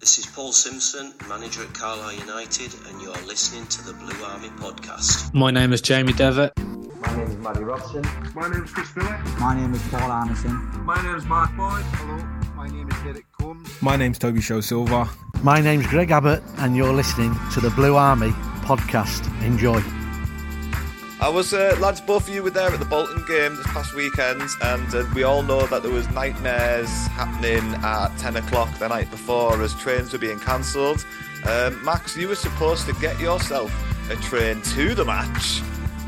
This is Paul Simpson, manager at Carlisle United, and you're listening to the Blue Army Podcast. My name is Jamie Devitt. My name is Matty Robson. My name is Chris Phillip. My name is Paul Anderson. My name is Mark Boyd. Hello. My name is Derek Combs. My name is Toby Sho-Silva. My name is Greg Abbott, and you're listening to the Blue Army Podcast. Enjoy. I was, lads, both of you were there at the Bolton game this past weekend, and we all know that there was nightmares happening at 10 o'clock the night before as trains were being cancelled. Max, you were supposed to get yourself a train to the match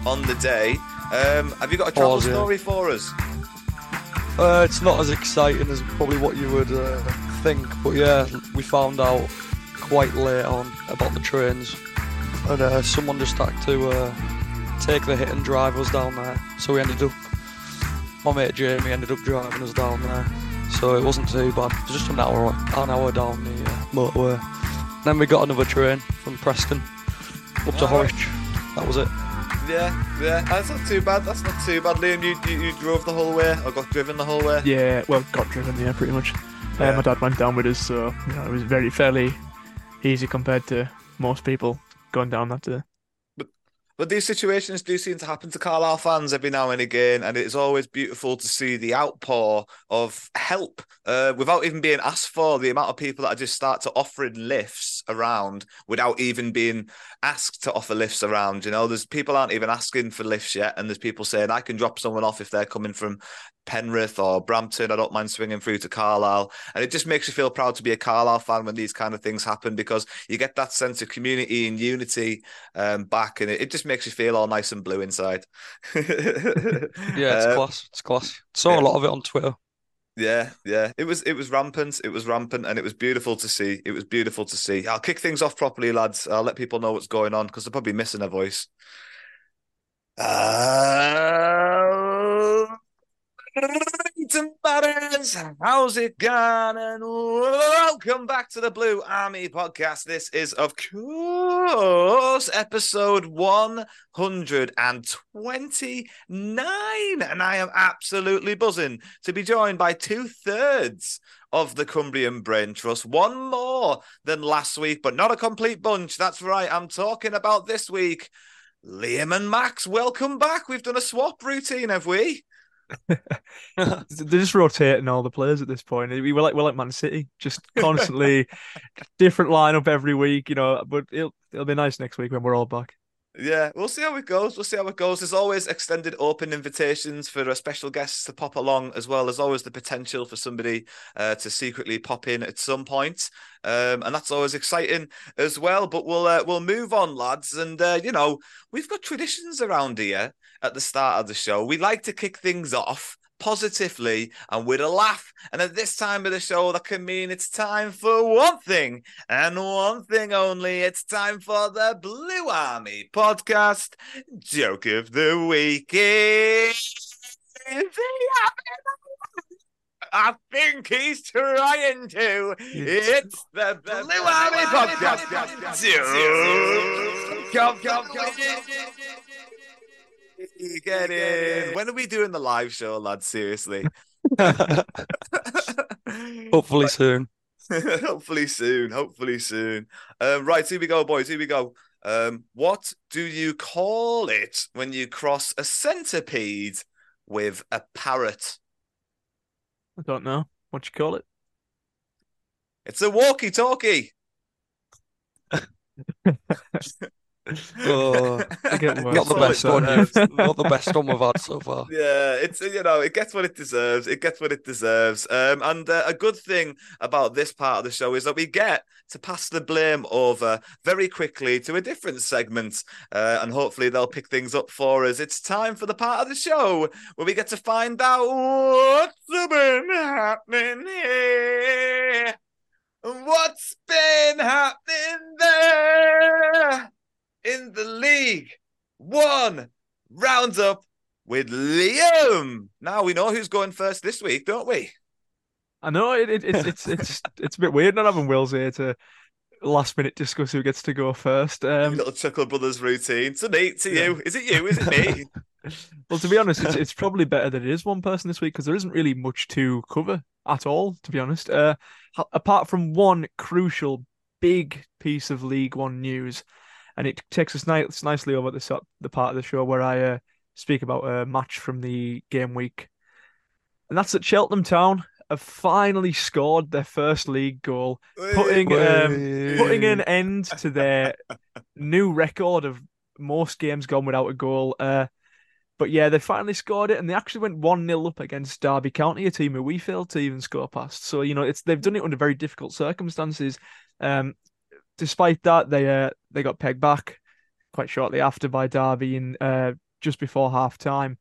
on the day. Have you got a travel story for us? It's not as exciting as probably what you would think, but yeah, we found out quite late on about the trains, and someone just had to... take the hit and drive us down there, so we ended up, my mate Jamie ended up driving us down there, so it wasn't too bad. It was just an hour down the motorway, and then we got another train from Preston up to Horwich. That was it. Yeah, that's not too bad. Liam, you drove the whole way, or got driven the whole way? Got driven, pretty much. Yeah. My dad went down with us, so you know, it was fairly easy compared to most people going down that day. But these situations do seem to happen to Carlisle fans every now and again, and it's always beautiful to see the outpour of help without even being asked for. The amount of people that just start to offering lifts around without even being asked to offer lifts around. You know, there's people aren't even asking for lifts yet, and there's people saying, I can drop someone off if they're coming from Penrith or Brampton. I don't mind swinging through to Carlisle. And it just makes you feel proud to be a Carlisle fan when these kind of things happen, because you get that sense of community and unity back, and it just makes you feel all nice and blue inside. Yeah, it's class. Saw a lot of it on Twitter. Yeah. It was rampant, and it was beautiful to see. I'll kick things off properly, lads. I'll let people know what's going on, because they're probably missing a voice. How's it gone? And welcome back to the Blue Army Podcast. This is, of course, episode 129, and I am absolutely buzzing to be joined by 2/3 of the Cumbrian Brain Trust. One more than last week, but not a complete bunch. That's right, I'm talking about this week. Liam and Max, welcome back. We've done a swap routine, have we? They're just rotating all the players at this point. We're like Man City, just constantly different lineup every week, you know. But it'll be nice next week when we're all back. Yeah, we'll see how it goes. There's always extended open invitations for special guests to pop along as well. There's always the potential for somebody to secretly pop in at some point, and that's always exciting as well. But we'll move on, lads, and you know, we've got traditions around here at the start of the show. We like to kick things off positively and with a laugh, and at this time of the show that can mean it's time for one thing and one thing only. It's time for the Blue Army Podcast Joke of the Week. I think he's trying to. It's the Blue Army Podcast Joke. Get in. When are we doing the live show, lads? Seriously. Hopefully soon. Right, here we go, boys. Here we go. What do you call it when you cross a centipede with a parrot? I don't know. What do you call it? It's a walkie-talkie. Not the best one we've had so far. Yeah, it's, you know, it gets what it deserves. And a good thing about this part of the show is that we get to pass the blame over very quickly to a different segment, and hopefully they'll pick things up for us. It's time for the part of the show where we get to find out what's been happening here and what's been happening there in the League One roundup with Liam. Now we know who's going first this week, don't we? I know it's a bit weird not having Wills here to last minute discuss who gets to go first. Little Chuckle Brothers routine. To me, to yeah. You. Is it you? Is it me? Well, to be honest, it's probably better that it is one person this week because there isn't really much to cover at all. To be honest, apart from one crucial big piece of League One news, and it takes us nicely over the part of the show where I speak about a match from the game week, and that's at Cheltenham Town. Have finally scored their first league goal, putting an end to their new record of most games gone without a goal. But yeah, they finally scored it, and they actually went 1-0 up against Derby County, a team who we failed to even score past. So, you know, they've done it under very difficult circumstances. Despite that, they got pegged back quite shortly after by Derby in just before half-time.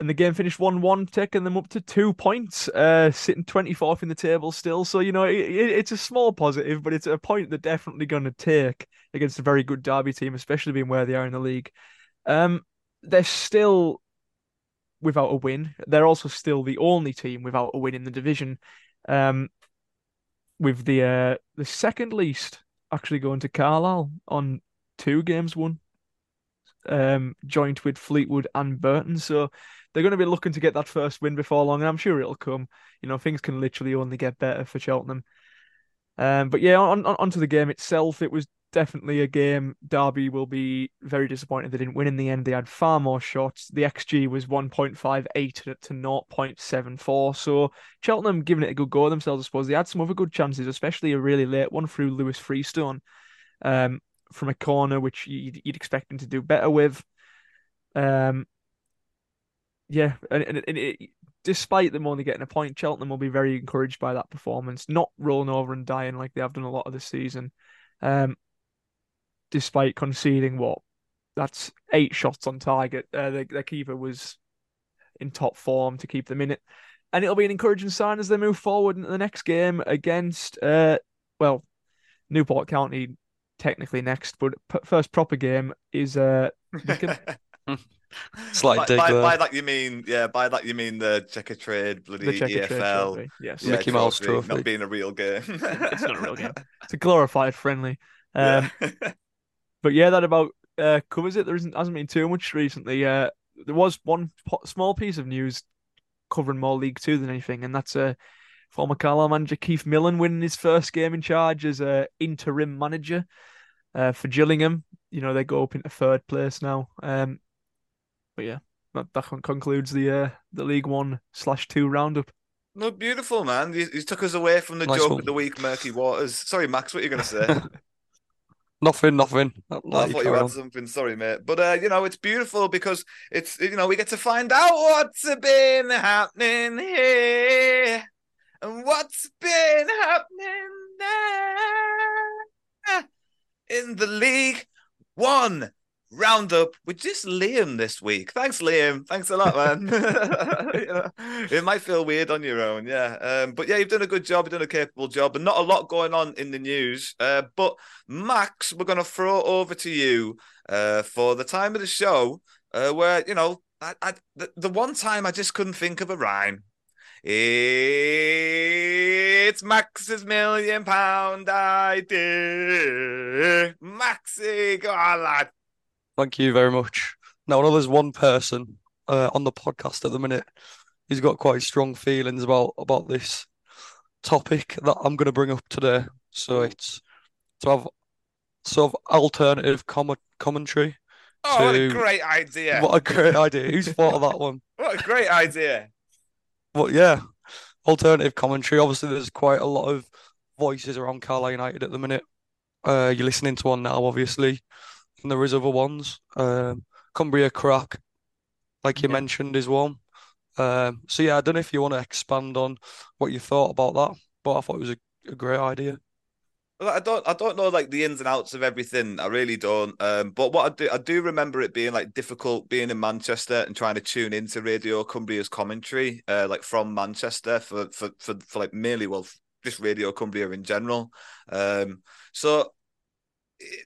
And the game finished 1-1, taking them up to 2 points, sitting 24th in the table still. So, you know, it's a small positive, but it's a point they're definitely going to take against a very good Derby team, especially being where they are in the league. They're still without a win. They're also still the only team without a win in the division, with the second least actually going to Carlisle on 2 games won, joint with Fleetwood and Burton. So they're going to be looking to get that first win before long, and I'm sure it'll come. You know, things can literally only get better for Cheltenham. But yeah, on to the game itself. It was definitely a game Derby will be very disappointed they didn't win in the end. They had far more shots. The XG was 1.58 to 0.74. So Cheltenham giving it a good go themselves, I suppose. They had some other good chances, especially a really late one through Lewis Freestone from a corner, which you'd expect him to do better with. Despite them only getting a point, Cheltenham will be very encouraged by that performance, not rolling over and dying like they have done a lot of this season. Despite conceding, that's 8 shots on target. Their keeper was in top form to keep them in it. And it'll be an encouraging sign as they move forward into the next game against, Newport County, technically next, but first proper game is slight dig there. By that you mean the Checker Trade bloody EFL trophy. Yes, Mickey Mouse trophy not being a real game. It's not a real game. It's a glorified friendly. But yeah, that about covers it. There hasn't been too much recently. There was one small piece of news covering more League Two than anything, and that's former Carlisle manager Keith Millen winning his first game in charge as an interim manager for Gillingham. You know, they go up into 3rd place now. But yeah, that concludes the League 1/2 roundup. No, beautiful, man. You took us away from the nice joke one. Of the week, murky waters. Sorry, Max, what are you going to say? Nothing. I thought you had something. Sorry, mate. But, it's beautiful because it's, we get to find out what's been happening here. And what's been happening there in the League One roundup with just Liam this week. Thanks, Liam. Thanks a lot, man. It might feel weird on your own, yeah. But yeah, you've done a good job. You've done a capable job, and not a lot going on in the news. But Max, we're going to throw over to you for the time of the show where, the one time I just couldn't think of a rhyme. It's Max's £1 million idea. Maxie, go on, lad. Thank you very much. Now, I know there's one person on the podcast at the minute who's got quite strong feelings about this topic that I'm going to bring up today. So it's to have sort of alternative commentary. Oh, what a great idea. What a great idea. Who's thought of that one? What a great idea. But yeah, alternative commentary. Obviously, there's quite a lot of voices around Carlisle United at the minute. You're listening to one now, obviously, and there is other ones. Cumbria Crack, like you mentioned, is one. So yeah, I don't know if you want to expand on what you thought about that, but I thought it was a great idea. I don't know like the ins and outs of everything. I really don't. But what I do remember it being like difficult being in Manchester and trying to tune into Radio Cumbria's commentary, like from Manchester for like merely just Radio Cumbria in general. So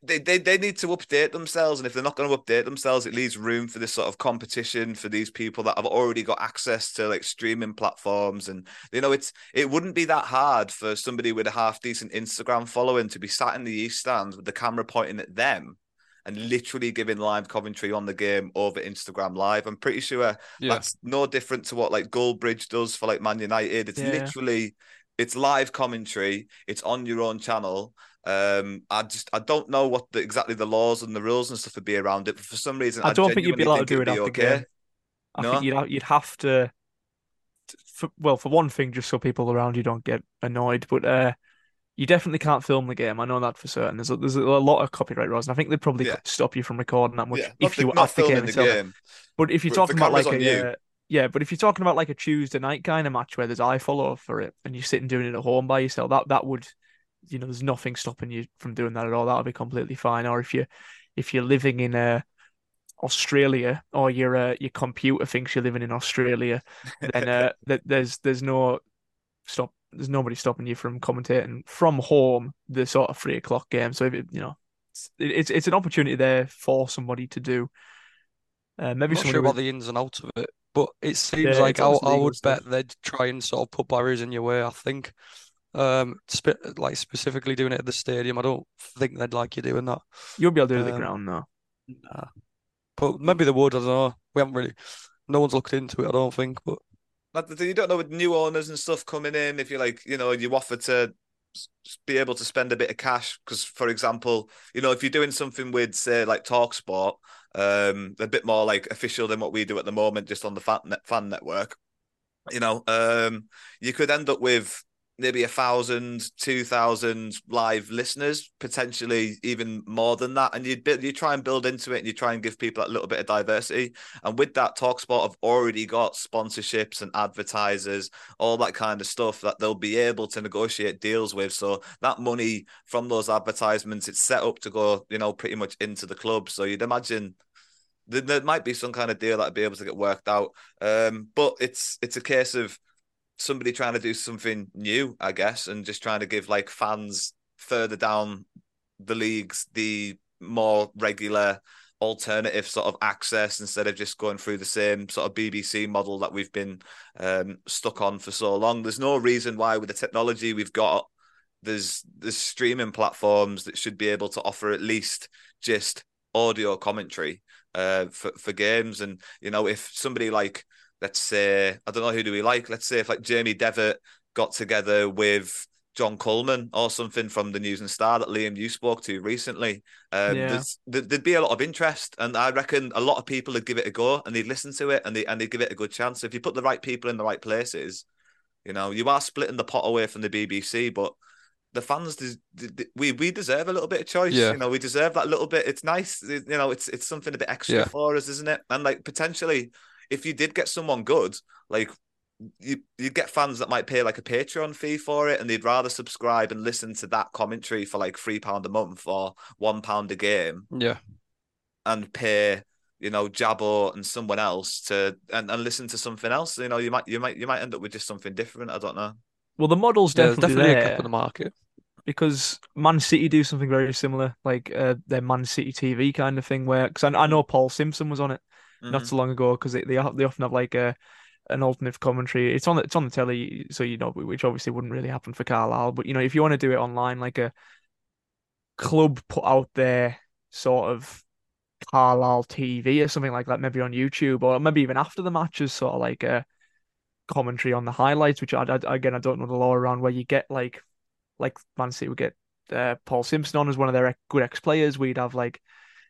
they need to update themselves, and if they're not going to update themselves, it leaves room for this sort of competition for these people that have already got access to like streaming platforms. And you know, it wouldn't be that hard for somebody with a half decent Instagram following to be sat in the East Stands with the camera pointing at them and literally giving live commentary on the game over Instagram Live. I'm pretty sure that's no different to what like Goldbridge does for like Man United. It's literally it's live commentary. It's on your own channel. I don't know what exactly the laws and the rules and stuff would be around it, but for some reason I don't think you'd be allowed to do it after game. I think you'd have to, for one thing, just so people around you don't get annoyed, but you definitely can't film the game. I know that for certain. There's a lot of copyright laws, and I think they probably could stop you from recording that much if you were at the game itself. But if you're talking about like a but if you're talking about like a Tuesday night kind of match where there's eye follow for it, and you're sitting doing it at home by yourself, that would. You know, there's nothing stopping you from doing that at all. That'll be completely fine. Or if you're living in Australia, or your computer thinks you're living in Australia, then there's nobody stopping you from commentating from home the sort of 3 o'clock game. So if it, you know, it's an opportunity there for somebody to do. Maybe I'm not sure about the ins and outs of it, but it seems like I would bet they'd try and sort of put barriers in your way. I think. Like specifically doing it at the stadium, I don't think they'd like you doing that. You'll be able to do it at the ground though. Nah. But maybe they would, I don't know. We haven't really, no one's looked into it, I don't think. But you don't know with new owners and stuff coming in, if you're like, you know, you offer to be able to spend a bit of cash, because for example, you know, if you're doing something with say like TalkSport, a bit more like official than what we do at the moment, just on the fan network, you know, you could end up with maybe 1,000, 2,000 live listeners, potentially even more than that. And you try and build into it, and you try and give people a little bit of diversity. And with that, TalkSport have already got sponsorships and advertisers, all that kind of stuff that they'll be able to negotiate deals with. So that money from those advertisements, it's set up to go, you know, pretty much into the club. So you'd imagine there might be some kind of deal that'd be able to get worked out. But it's a case of somebody trying to do something new, I guess, and just trying to give like fans further down the leagues the more regular alternative sort of access, instead of just going through the same sort of BBC model that we've been stuck on for so long. There's no reason why with the technology we've got, there's streaming platforms that should be able to offer at least just audio commentary for games. And, you know, if somebody like, let's say, I don't know, who do we like? Let's say if like Jamie Devitt got together with John Coleman or something from the News and Star that Liam, you spoke to recently, there'd be a lot of interest. And I reckon a lot of people would give it a go, and they'd listen to it, and they'd give it a good chance. So if you put the right people in the right places, you know, you are splitting the pot away from the BBC, but the fans, we deserve a little bit of choice. Yeah. You know, we deserve that little bit. It's nice. You know, it's something a bit extra for us, isn't it? And like potentially, if you did get someone good, like you'd get fans that might pay like a Patreon fee for it, and they'd rather subscribe and listen to that commentary for like £3 a month or £1 a game. Yeah. And pay, you know, Jabbo and someone else to and listen to something else. You know, you might end up with just something different. I don't know. Well, the model's definitely there, a cup of the market. Because Man City do something very similar, like their Man City TV kind of thing, where because I know Paul Simpson was on it. Not so long ago, because they often have like an alternative commentary. It's on the telly, so you know, which obviously wouldn't really happen for Carlisle. But you know, if you want to do it online, like a club put out their sort of Carlisle TV or something like that, maybe on YouTube, or maybe even after the matches, sort of like a commentary on the highlights. Which I don't know the law around, where you get like Man City would get Paul Simpson on as one of their good ex-players. We'd have like,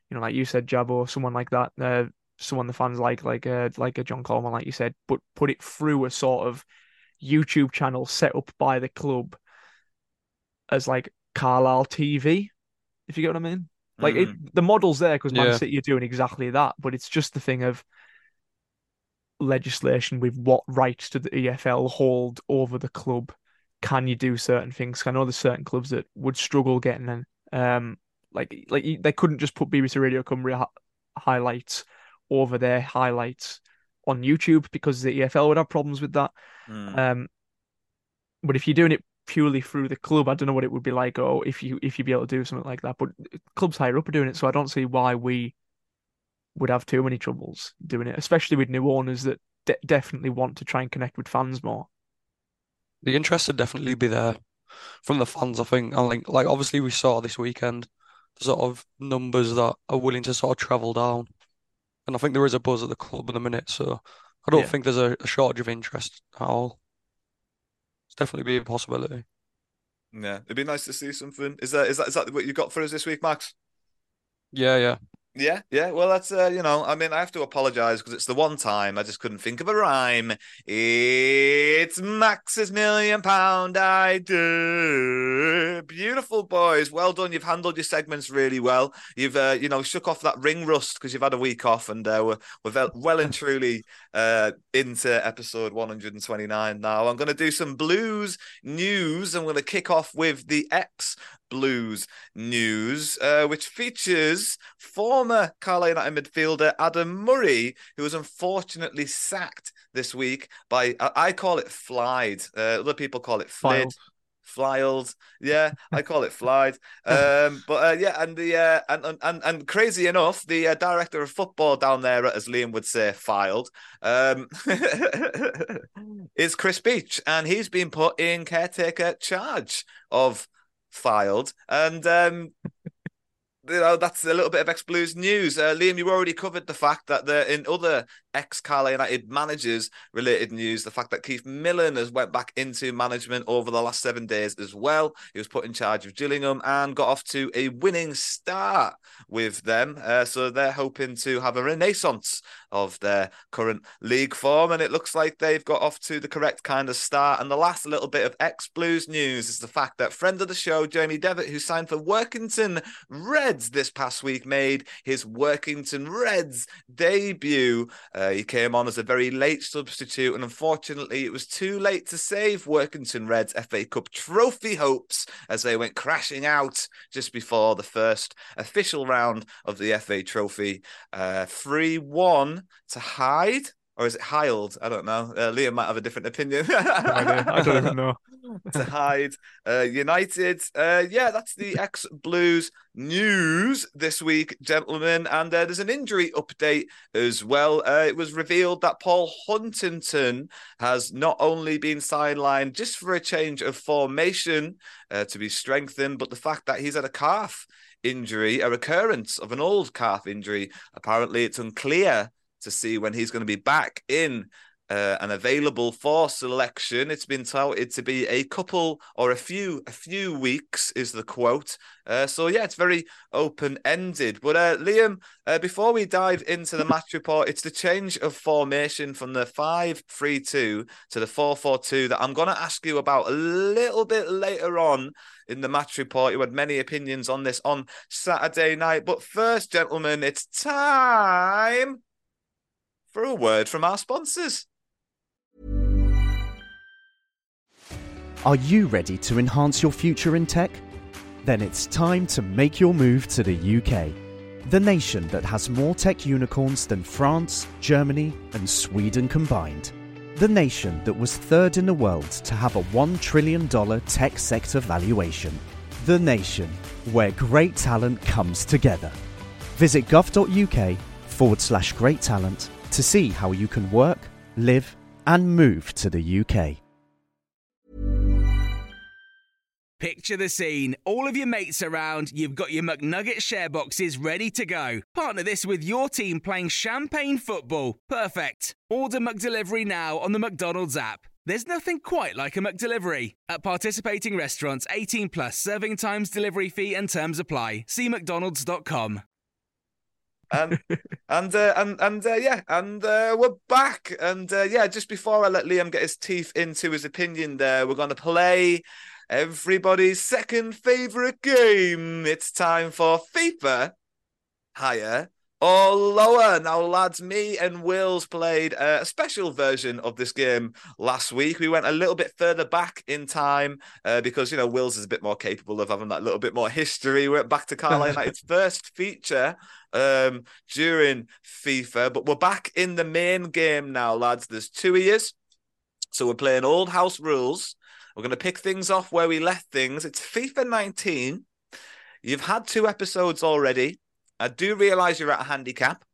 you know, like you said, Jabbo, someone like that. Someone the fans like a John Coleman, like you said, but put it through a sort of YouTube channel set up by the club as like Carlisle TV, if you get what I mean. Like the model's there, because Man City are doing exactly that, but it's just the thing of legislation with what rights to the EFL hold over the club can you do certain things? I know there's certain clubs that would struggle getting in. Like they couldn't just put BBC Radio Cumbria highlights over their highlights on YouTube because the EFL would have problems with that. But if you're doing it purely through the club, I don't know what it would be like. Or if you'd be able to do something like that, but clubs higher up are doing it, so I don't see why we would have too many troubles doing it, especially with new owners that definitely want to try and connect with fans more. The interest would definitely be there from the fans, I think. And like obviously we saw this weekend the sort of numbers that are willing to sort of travel down, and I think there is a buzz at the club at the minute, so I don't think there's a shortage of interest at all. It's definitely be a possibility. Yeah, it'd be nice to see something. Is that what you got for us this week, Max? Yeah. Well, that's, I have to apologise because it's the one time I just couldn't think of a rhyme. It's Max's £1 million idea. Beautiful, boys. Well done. You've handled your segments really well. You've, shook off that ring rust because you've had a week off, and we're well and truly into episode 129 now. I'm going to do some Blues news. I'm going to kick off with the ex-Blues news, which features former Carlisle United midfielder Adam Murray, who was unfortunately sacked this week by, I call it flied. Other people call it flid. Flyled. Yeah, I call it flied. And crazy enough, the director of football down there, as Liam would say, filed, is Chris Beach, and he's been put in caretaker charge of filed. And that's a little bit of ex-Blues news. Liam, you already covered the fact that in other ex-Carlisle United managers-related news, the fact that Keith Millen has went back into management over the last 7 days as well. He was put in charge of Gillingham and got off to a winning start with them. So they're hoping to have a renaissance of their current league form, and it looks like they've got off to the correct kind of start. And the last little bit of ex-Blues news is the fact that friend of the show, Jamie Devitt, who signed for Workington Reds this past week, made his Workington Reds debut. He came on as a very late substitute, and unfortunately it was too late to save Workington Reds' FA Cup trophy hopes as they went crashing out just before the first official round of the FA Trophy. 3-1 to Hyde, or is it Hyled? I don't know. Liam might have a different opinion. I don't even know. To Hyde United. That's the ex-Blues news this week, gentlemen. And there's an injury update as well. It was revealed that Paul Huntington has not only been sidelined just for a change of formation to be strengthened, but the fact that he's had a calf injury, a recurrence of an old calf injury. Apparently, it's unclear to see when he's going to be back in and available for selection. It's been touted to be a couple or a few weeks is the quote. It's very open-ended. But Liam, before we dive into the match report, it's the change of formation from the 5-3-2 to the 4-4-2 that I'm going to ask you about a little bit later on in the match report. You had many opinions on this on Saturday night. But first, gentlemen, it's time for a word from our sponsors. Are you ready to enhance your future in tech? Then it's time to make your move to the UK, the nation that has more tech unicorns than France, Germany, and Sweden combined. The nation that was third in the world to have a $1 trillion tech sector valuation. The nation where great talent comes together. Visit gov.uk/great talent to see how you can work, live, and move to the UK. Picture the scene. All of your mates around, you've got your McNugget share boxes ready to go. Partner this with your team playing champagne football. Perfect. Order McDelivery now on the McDonald's app. There's nothing quite like a McDelivery. At participating restaurants, 18 plus serving times, delivery fee and terms apply. See mcdonalds.com. And we're back. And just before I let Liam get his teeth into his opinion there, we're going to play everybody's second favourite game. It's time for FIFA Higher or lower. Now, lads, me and Wills played a special version of this game last week. We went a little bit further back in time because, you know, Wills is a bit more capable of having that little bit more history. We went back to Carlisle United's first feature during FIFA, but we're back in the main game now, lads. There's 2 years, so we're playing old house rules. We're going to pick things off where we left things. It's FIFA 19. You've had 2 episodes already. I do realise you're at a handicap,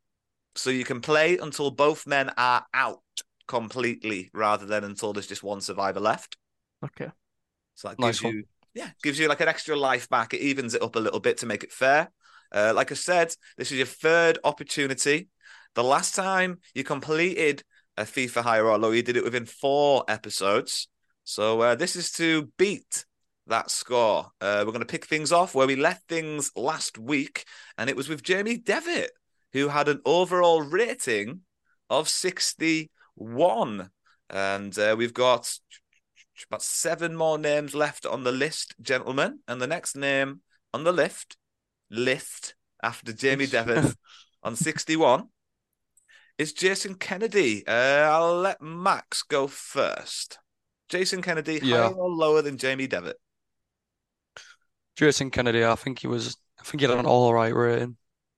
so you can play until both men are out completely rather than until there's just one survivor left. Okay. So that gives you, yeah, gives you like an extra life back. It evens it up a little bit to make it fair. Like I said, this is your third opportunity. The last time you completed a FIFA higher or lower, you did it within 4 episodes. So this is to beat that score. We're going to pick things off where we left things last week, and it was with Jamie Devitt, who had an overall rating of 61. And we've got about 7 more names left on the list, gentlemen. And the next name on the list after Jamie Devitt on 61 is Jason Kennedy. I'll let Max go first. Jason Kennedy, higher or lower than Jamie Devitt? Jason Kennedy, I think he had an all right rating.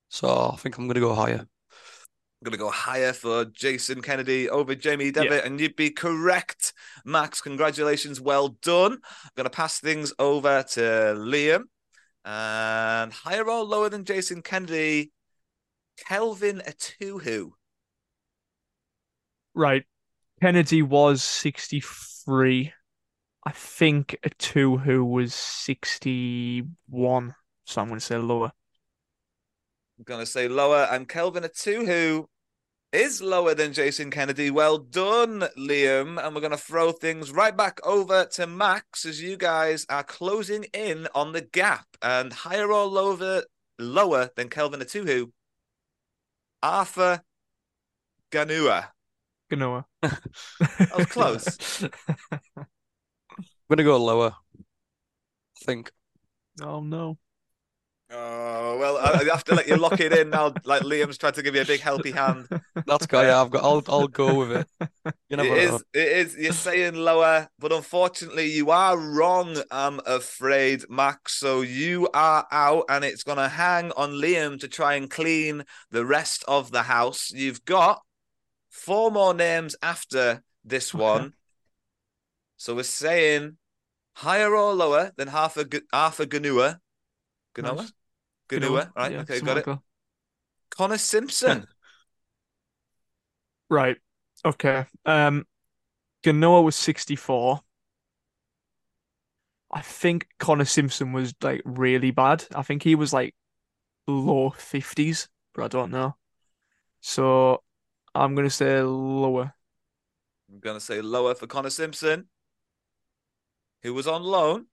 So I think I'm going to go higher. I'm going to go higher for Jason Kennedy over Jamie Devitt. Yeah. And you'd be correct, Max. Congratulations. Well done. I'm going to pass things over to Liam. And higher or lower than Jason Kennedy, Kelvin Atuhu. Right. Kennedy was 63. I think Atuhu was 61, so I'm going to say lower. I'm going to say lower, and Kelvin Atuhu is lower than Jason Kennedy. Well done, Liam, and we're going to throw things right back over to Max as you guys are closing in on the gap, and higher or lower than Kelvin Atuhu, Arthur Ganua. That was close. I'm going to go lower, I think. Oh, no. Oh, well, I have to let you lock it in now. Like Liam's tried to give you a big helpy hand. That's good. Yeah, I'll go with it. You never know. It is. You're saying lower, but unfortunately you are wrong, I'm afraid, Max. So you are out, and it's going to hang on Liam to try and clean the rest of the house. You've got 4 more names after this one. So we're saying higher or lower than Arthur Ganua. Ganua? Ganua, right? Yeah, okay, got it. Connor Simpson. Right. Okay. Ganua was 64. I think Connor Simpson was like really bad. I think he was like low 50s, but I don't know. So I'm going to say lower. I'm going to say lower for Connor Simpson, who was on loan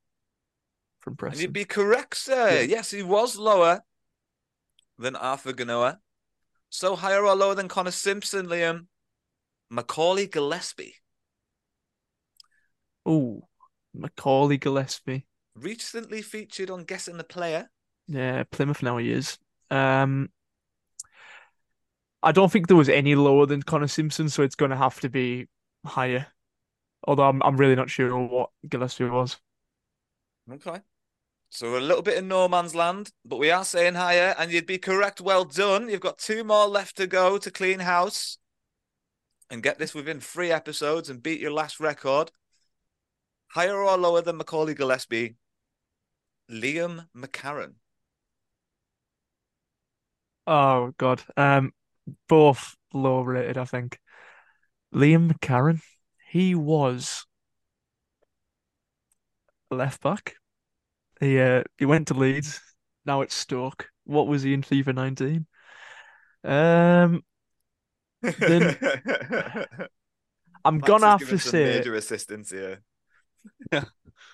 from Preston. And you'd be correct, sir. Yeah. Yes, he was lower than Arthur Ganua. So higher or lower than Connor Simpson, Liam? Macaulay Gillespie. Ooh, Macaulay Gillespie. Recently featured on Guessing the Player. Yeah, Plymouth now he is. I don't think there was any lower than Connor Simpson, so it's going to have to be higher. Although I'm really not sure what Gillespie was. Okay. So we're a little bit in no man's land, but we are saying higher, and you'd be correct. Well done. You've got 2 more left to go to clean house and get this within 3 episodes and beat your last record. Higher or lower than Macaulay Gillespie, Liam McCarron. Oh, God. Both low rated, I think. Liam McCarron, he was left back. He went to Leeds. Now it's Stoke. What was he in FIFA 19? Then I'm Max gonna have to say major assistance here.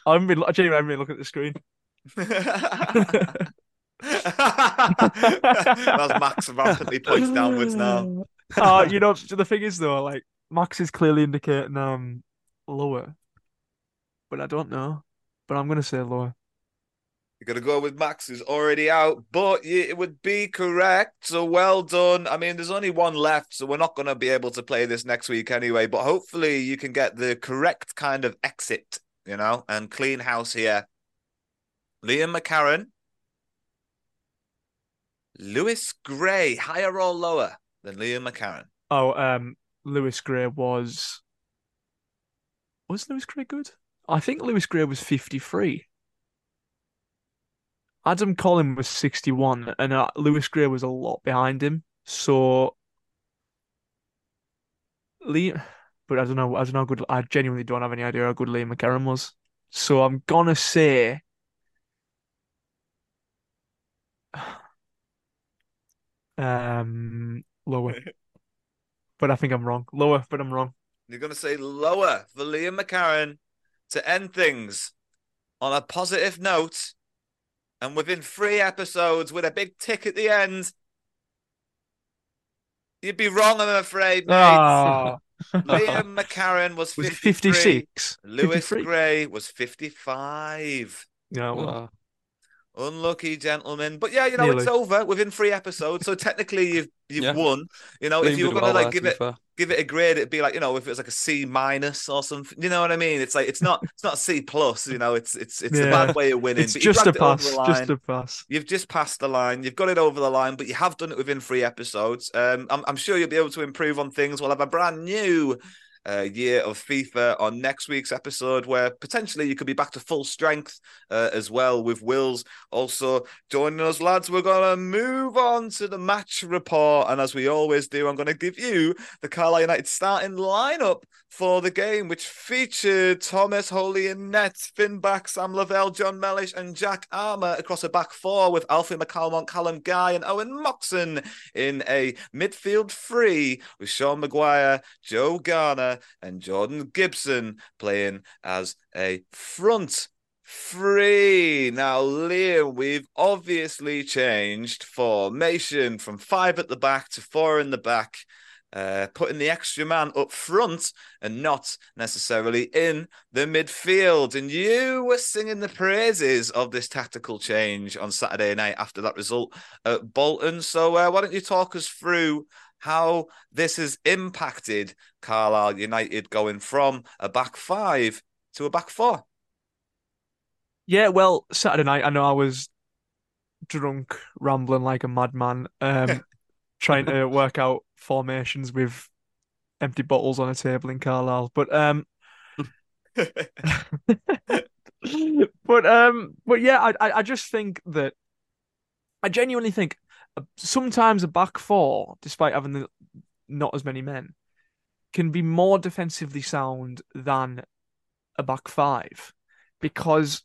I'm really looking at the screen. That's Max rapidly points downwards now. You know, the thing is though, like Max is clearly indicating lower, but I don't know. But I'm going to say lower. You're going to go with Max, who's already out, but it would be correct. So well done. I mean, there's only one left, so we're not going to be able to play this next week anyway, but hopefully you can get the correct kind of exit, you know, and clean house here. Liam McCarron. Lewis Gray, higher or lower than Liam McCarron? Oh, Lewis Gray was Lewis Gray good? I think Lewis Gray was 53. Adam Collin was 61, and Lewis Gray was a lot behind him. So, Liam, but I don't know how good. I genuinely don't have any idea how good Liam McCarron was. So I'm gonna say. Lower, but I think I'm wrong. Lower, but I'm wrong. You're going to say lower for Liam McCarron to end things on a positive note. And within 3 episodes with a big tick at the end, you'd be wrong, I'm afraid, mate. Oh. Liam McCarron was 56. Lewis 53. Gray was 55. No. Oh. Unlucky, gentlemen. But yeah, you know, Nearly. It's over within 3 episodes. So technically you've won. You know, if you were gonna give it a grade, it'd be like, you know, if it was like a C- or something. You know what I mean? It's like it's not C+, you know, it's a bad way of winning. It's just a pass. Just a pass. You've just passed the line, you've got it over the line, but you have done it within 3 episodes. I'm sure you'll be able to improve on things. We'll have a brand new year of FIFA on next week's episode, where potentially you could be back to full strength as well, with Wills also joining us. Lads, we're going to move on to the match report, and as we always do, I'm going to give you the Carlisle United starting lineup for the game, which featured Thomas Holy in net, Finn Back, Sam Lavelle, John Mellish and Jack Armour across a back 4, with Alfie McCalmont, Callum Guy and Owen Moxon in a midfield 3, with Sean Maguire, Joe Garner and Jordan Gibson playing as a front 3. Now, Liam, we've obviously changed formation from 5 at the back to 4 in the back, putting the extra man up front and not necessarily in the midfield. And you were singing the praises of this tactical change on Saturday night after that result at Bolton. So why don't you talk us through how this has impacted Carlisle United going from a back 5 to a back 4. Yeah, well, Saturday night, I know I was drunk, rambling like a madman, trying to work out formations with empty bottles on a table in Carlisle. But but yeah, I just think that I genuinely think sometimes a back 4, despite having not as many men, can be more defensively sound than a back 5, because,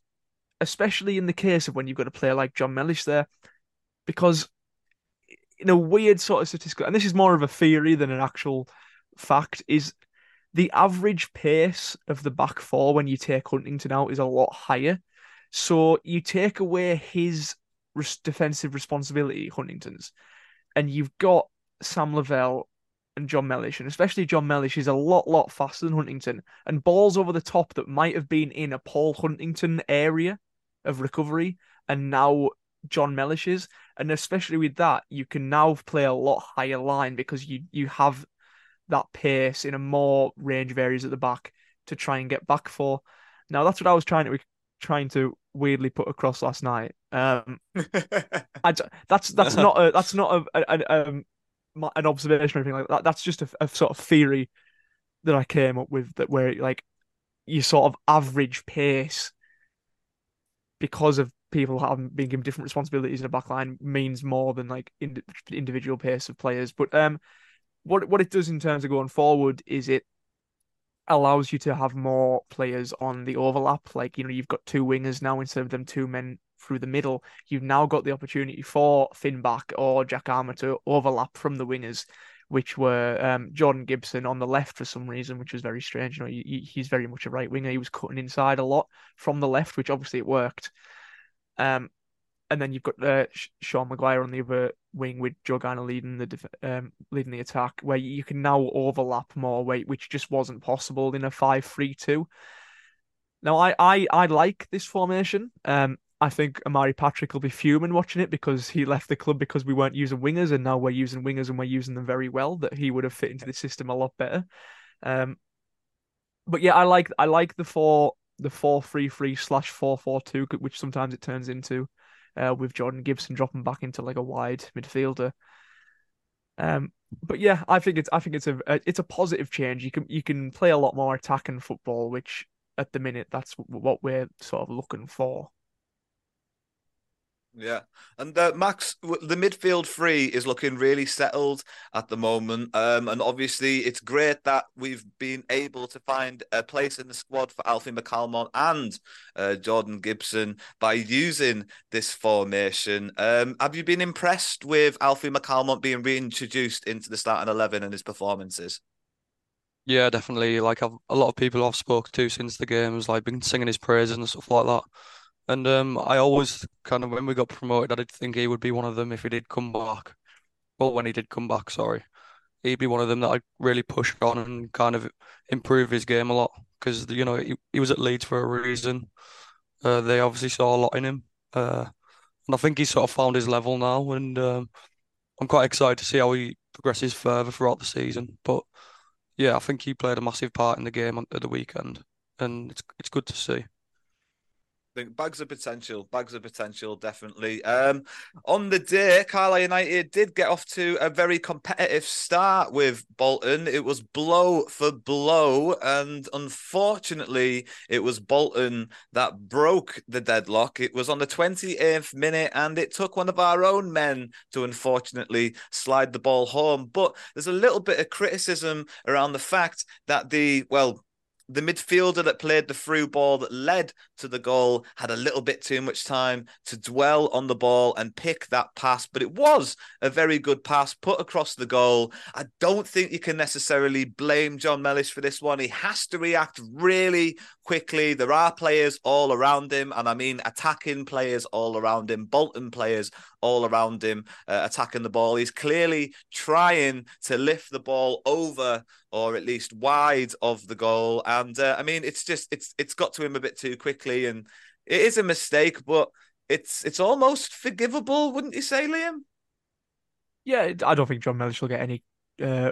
especially in the case of when you've got a player like John Mellish there, because in a weird sort of statistical, and this is more of a theory than an actual fact, is the average pace of the back 4 when you take Huntington out is a lot higher. So you take away his defensive responsibility, Huntington's, and you've got Sam Lavelle and John Mellish, and especially John Mellish is a lot faster than Huntington, and balls over the top that might have been in a Paul Huntington area of recovery, and now John Mellish is, and especially with that, you can now play a lot higher line because you have that pace in a more range of areas at the back to try and get back for. Now, that's what I was trying to weirdly put across last night. That's not an observation or anything like that. That's just a sort of theory that I came up with, that where like you sort of average pace because of people having been given different responsibilities in a backline means more than like individual pace of players. But what it does in terms of going forward is it allows you to have more players on the overlap. Like, you know, you've got 2 wingers now instead of them 2 men through the middle. You've now got the opportunity for Finn Back or Jack Armour to overlap from the wingers, which were Jordan Gibson on the left for some reason, which was very strange. You know, he's very much a right winger. He was cutting inside a lot from the left, which obviously it worked. And then you've got Sean Maguire on the other wing, with Joe Garner leading the attack, where you can now overlap more, which just wasn't possible in a 5-3-2. Now, I like this formation. I think Amari Patrick will be fuming watching it because he left the club because we weren't using wingers, and now we're using wingers and we're using them very well, that he would have fit into the system a lot better. But yeah, I like the 4-3-3/4-4-2, which sometimes it turns into, with Jordan Gibson dropping back into like a wide midfielder. But yeah, I think it's a positive change. You can play a lot more attacking football, which at the minute that's what we're sort of looking for. Yeah, and Max, the midfield three is looking really settled at the moment, and obviously it's great that we've been able to find a place in the squad for Alfie McCalmont and Jordan Gibson by using this formation. Have you been impressed with Alfie McCalmont being reintroduced into the starting 11 and his performances? Yeah, definitely. Like a lot of people I've spoken to since the game has like been singing his praises and stuff like that. And I always kind of, when we got promoted, I did think he would be one of them if he did come back. Well, when he did come back, sorry. He'd be one of them that I'd really push on and kind of improve his game a lot. Because, you know, he was at Leeds for a reason. They obviously saw a lot in him. And I think he's sort of found his level now. And I'm quite excited to see how he progresses further throughout the season. But, yeah, I think he played a massive part in the game at the weekend. And it's good to see. Bags of potential, definitely. On the day, Carlisle United did get off to a very competitive start with Bolton. It was blow for blow, and unfortunately, it was Bolton that broke the deadlock. It was on the 28th minute, and it took one of our own men to unfortunately slide the ball home. But there's a little bit of criticism around the fact that the midfielder that played the through ball that led to the goal had a little bit too much time to dwell on the ball and pick that pass. But it was a very good pass put across the goal. I don't think you can necessarily blame John Mellish for this one. He has to react really quickly. There are players all around him, and I mean attacking players all around him, Bolton players all around him attacking the ball. He's clearly trying to lift the ball over or at least wide of the goal. And I mean, it's got to him a bit too quickly, and it is a mistake, but it's almost forgivable, wouldn't you say, Liam? Yeah, I don't think John Mellish will get any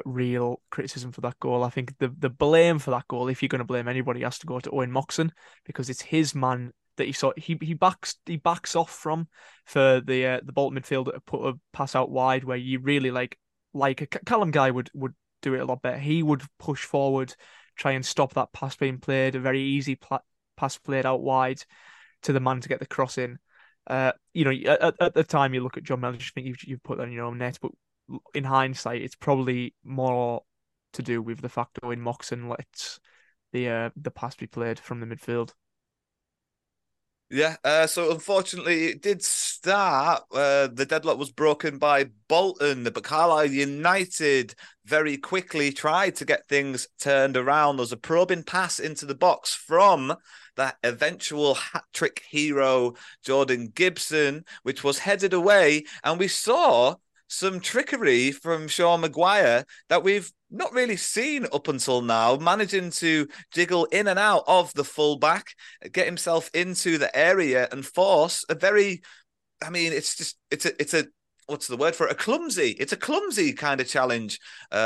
real criticism for that goal. I think the blame for that goal, if you're going to blame anybody, has to go to Owen Moxon, because it's his man that he backs off from for the Bolton midfielder to put a pass out wide, where you really like a Callum Guy would do it a lot better. He would push forward, try and stop that pass being played, a very easy pass played out wide to the man to get the cross in. You know, at the time you look at John Mellish, you think you've put that in your own net, but in hindsight, it's probably more to do with the fact that Owen Moxon lets the pass be played from the midfield. Yeah, so unfortunately it did start, the deadlock was broken by Bolton, but Carlisle United very quickly tried to get things turned around. There was a probing pass into the box from that eventual hat-trick hero Jordan Gibson, which was headed away, and we saw some trickery from Sean Maguire that we've not really seen up until now, managing to jiggle in and out of the fullback, get himself into the area and force a very, I mean, it's a what's the word for it? It's a clumsy kind of challenge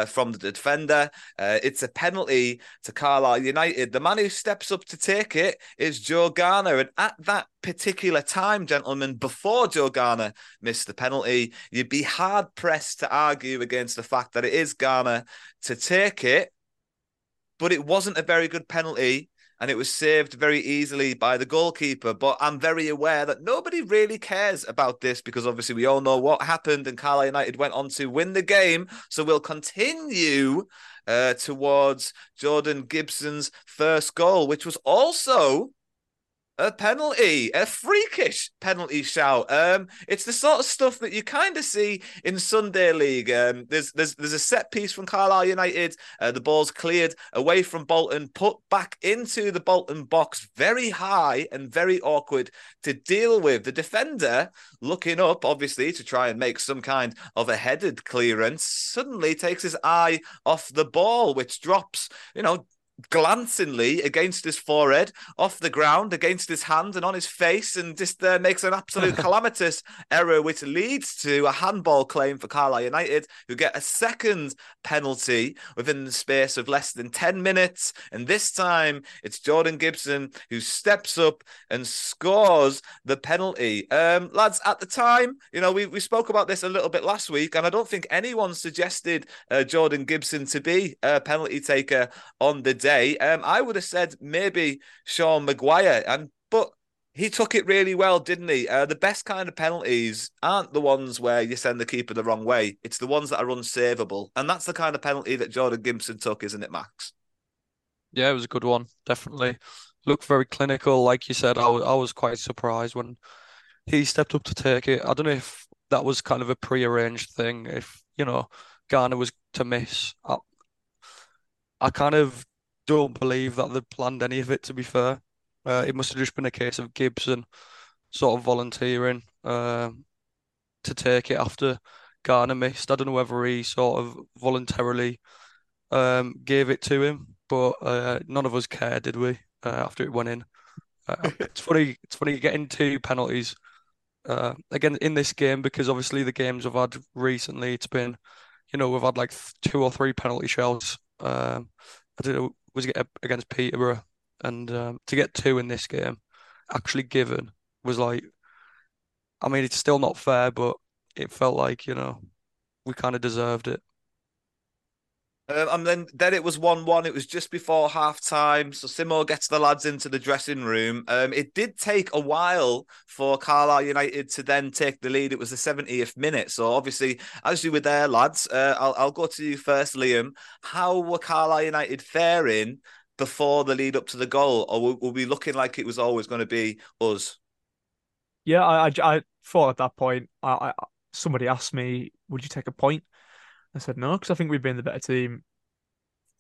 from the defender. It's a penalty to Carlisle United. The man who steps up to take it is Joe Garner. And at that particular time, gentlemen, before Joe Garner missed the penalty, you'd be hard-pressed to argue against the fact that it is Garner to take it. But it wasn't a very good penalty, and it was saved very easily by the goalkeeper. But I'm very aware that nobody really cares about this, because obviously we all know what happened, and Carlisle United went on to win the game. So we'll continue towards Jordan Gibson's first goal, which was also a penalty, a freakish penalty shout. It's the sort of stuff that you kind of see in Sunday League. There's a set piece from Carlisle United. The ball's cleared away from Bolton, put back into the Bolton box, very high and very awkward to deal with. The defender, looking up, obviously, to try and make some kind of a headed clearance, suddenly takes his eye off the ball, which drops, you know, glancingly against his forehead, off the ground, against his hands and on his face, and just makes an absolute calamitous error, which leads to a handball claim for Carlisle United, who get a second penalty within the space of less than 10 minutes. And this time it's Jordan Gibson who steps up and scores the penalty. Lads, at the time, you know, we spoke about this a little bit last week, and I don't think anyone suggested Jordan Gibson to be a penalty taker on the day. I would have said maybe Sean Maguire, but he took it really well, didn't he? The best kind of penalties aren't the ones where you send the keeper the wrong way. It's the ones that are unsavable. And that's the kind of penalty that Jordan Gibson took, isn't it, Max? Yeah, it was a good one, definitely. Looked very clinical. Like you said, I was quite surprised when he stepped up to take it. I don't know if that was kind of a prearranged thing. If, you know, Garner was to miss, I kind of don't believe that they planned any of it, to be fair. It must have just been a case of Gibson sort of volunteering to take it after Garner missed. I don't know whether he sort of voluntarily gave it to him, but none of us cared, did we, after it went in. It's funny getting two penalties again in this game, because obviously the games I've had recently, it's been, you know, we've had like two or three penalty shells. I don't know, was it against Peterborough? And to get two in this game actually given was like, I mean, it's still not fair, but it felt like, you know, we kind of deserved it. And then it was 1-1. It was just before half-time. So Simo gets the lads into the dressing room. It did take a while for Carlisle United to then take the lead. It was the 70th minute. So obviously, as you were there, lads, I'll go to you first, Liam. How were Carlisle United faring before the lead up to the goal? Or were we looking like it was always going to be us? Yeah, I thought at that point, somebody asked me, would you take a point? I said no, because I think we've been the better team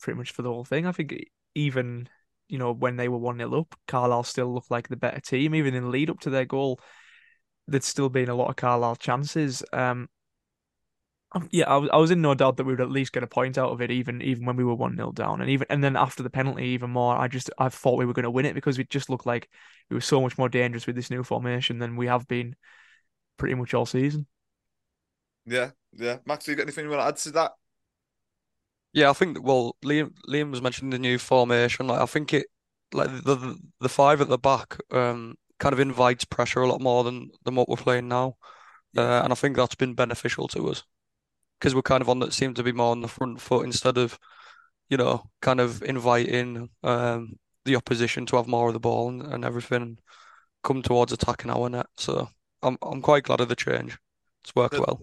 pretty much for the whole thing. I think even, you know, when they were 1-0 up, Carlisle still looked like the better team. Even in lead up to their goal, there'd still been a lot of Carlisle chances. Yeah, I was in no doubt that we would at least get a point out of it, even when we were 1-0 down. And then after the penalty, even more, I thought we were going to win it, because we just looked like we were so much more dangerous with this new formation than we have been pretty much all season. Yeah. Max, have you got anything you want to add to that? Yeah, I think, well, Liam was mentioning the new formation. Like, I think it, like the five at the back, kind of invites pressure a lot more than what we're playing now, and I think that's been beneficial to us, because we're kind of seem to be more on the front foot instead of, you know, kind of inviting the opposition to have more of the ball and everything, and come towards attacking our net. So I'm quite glad of the change. It's worked well.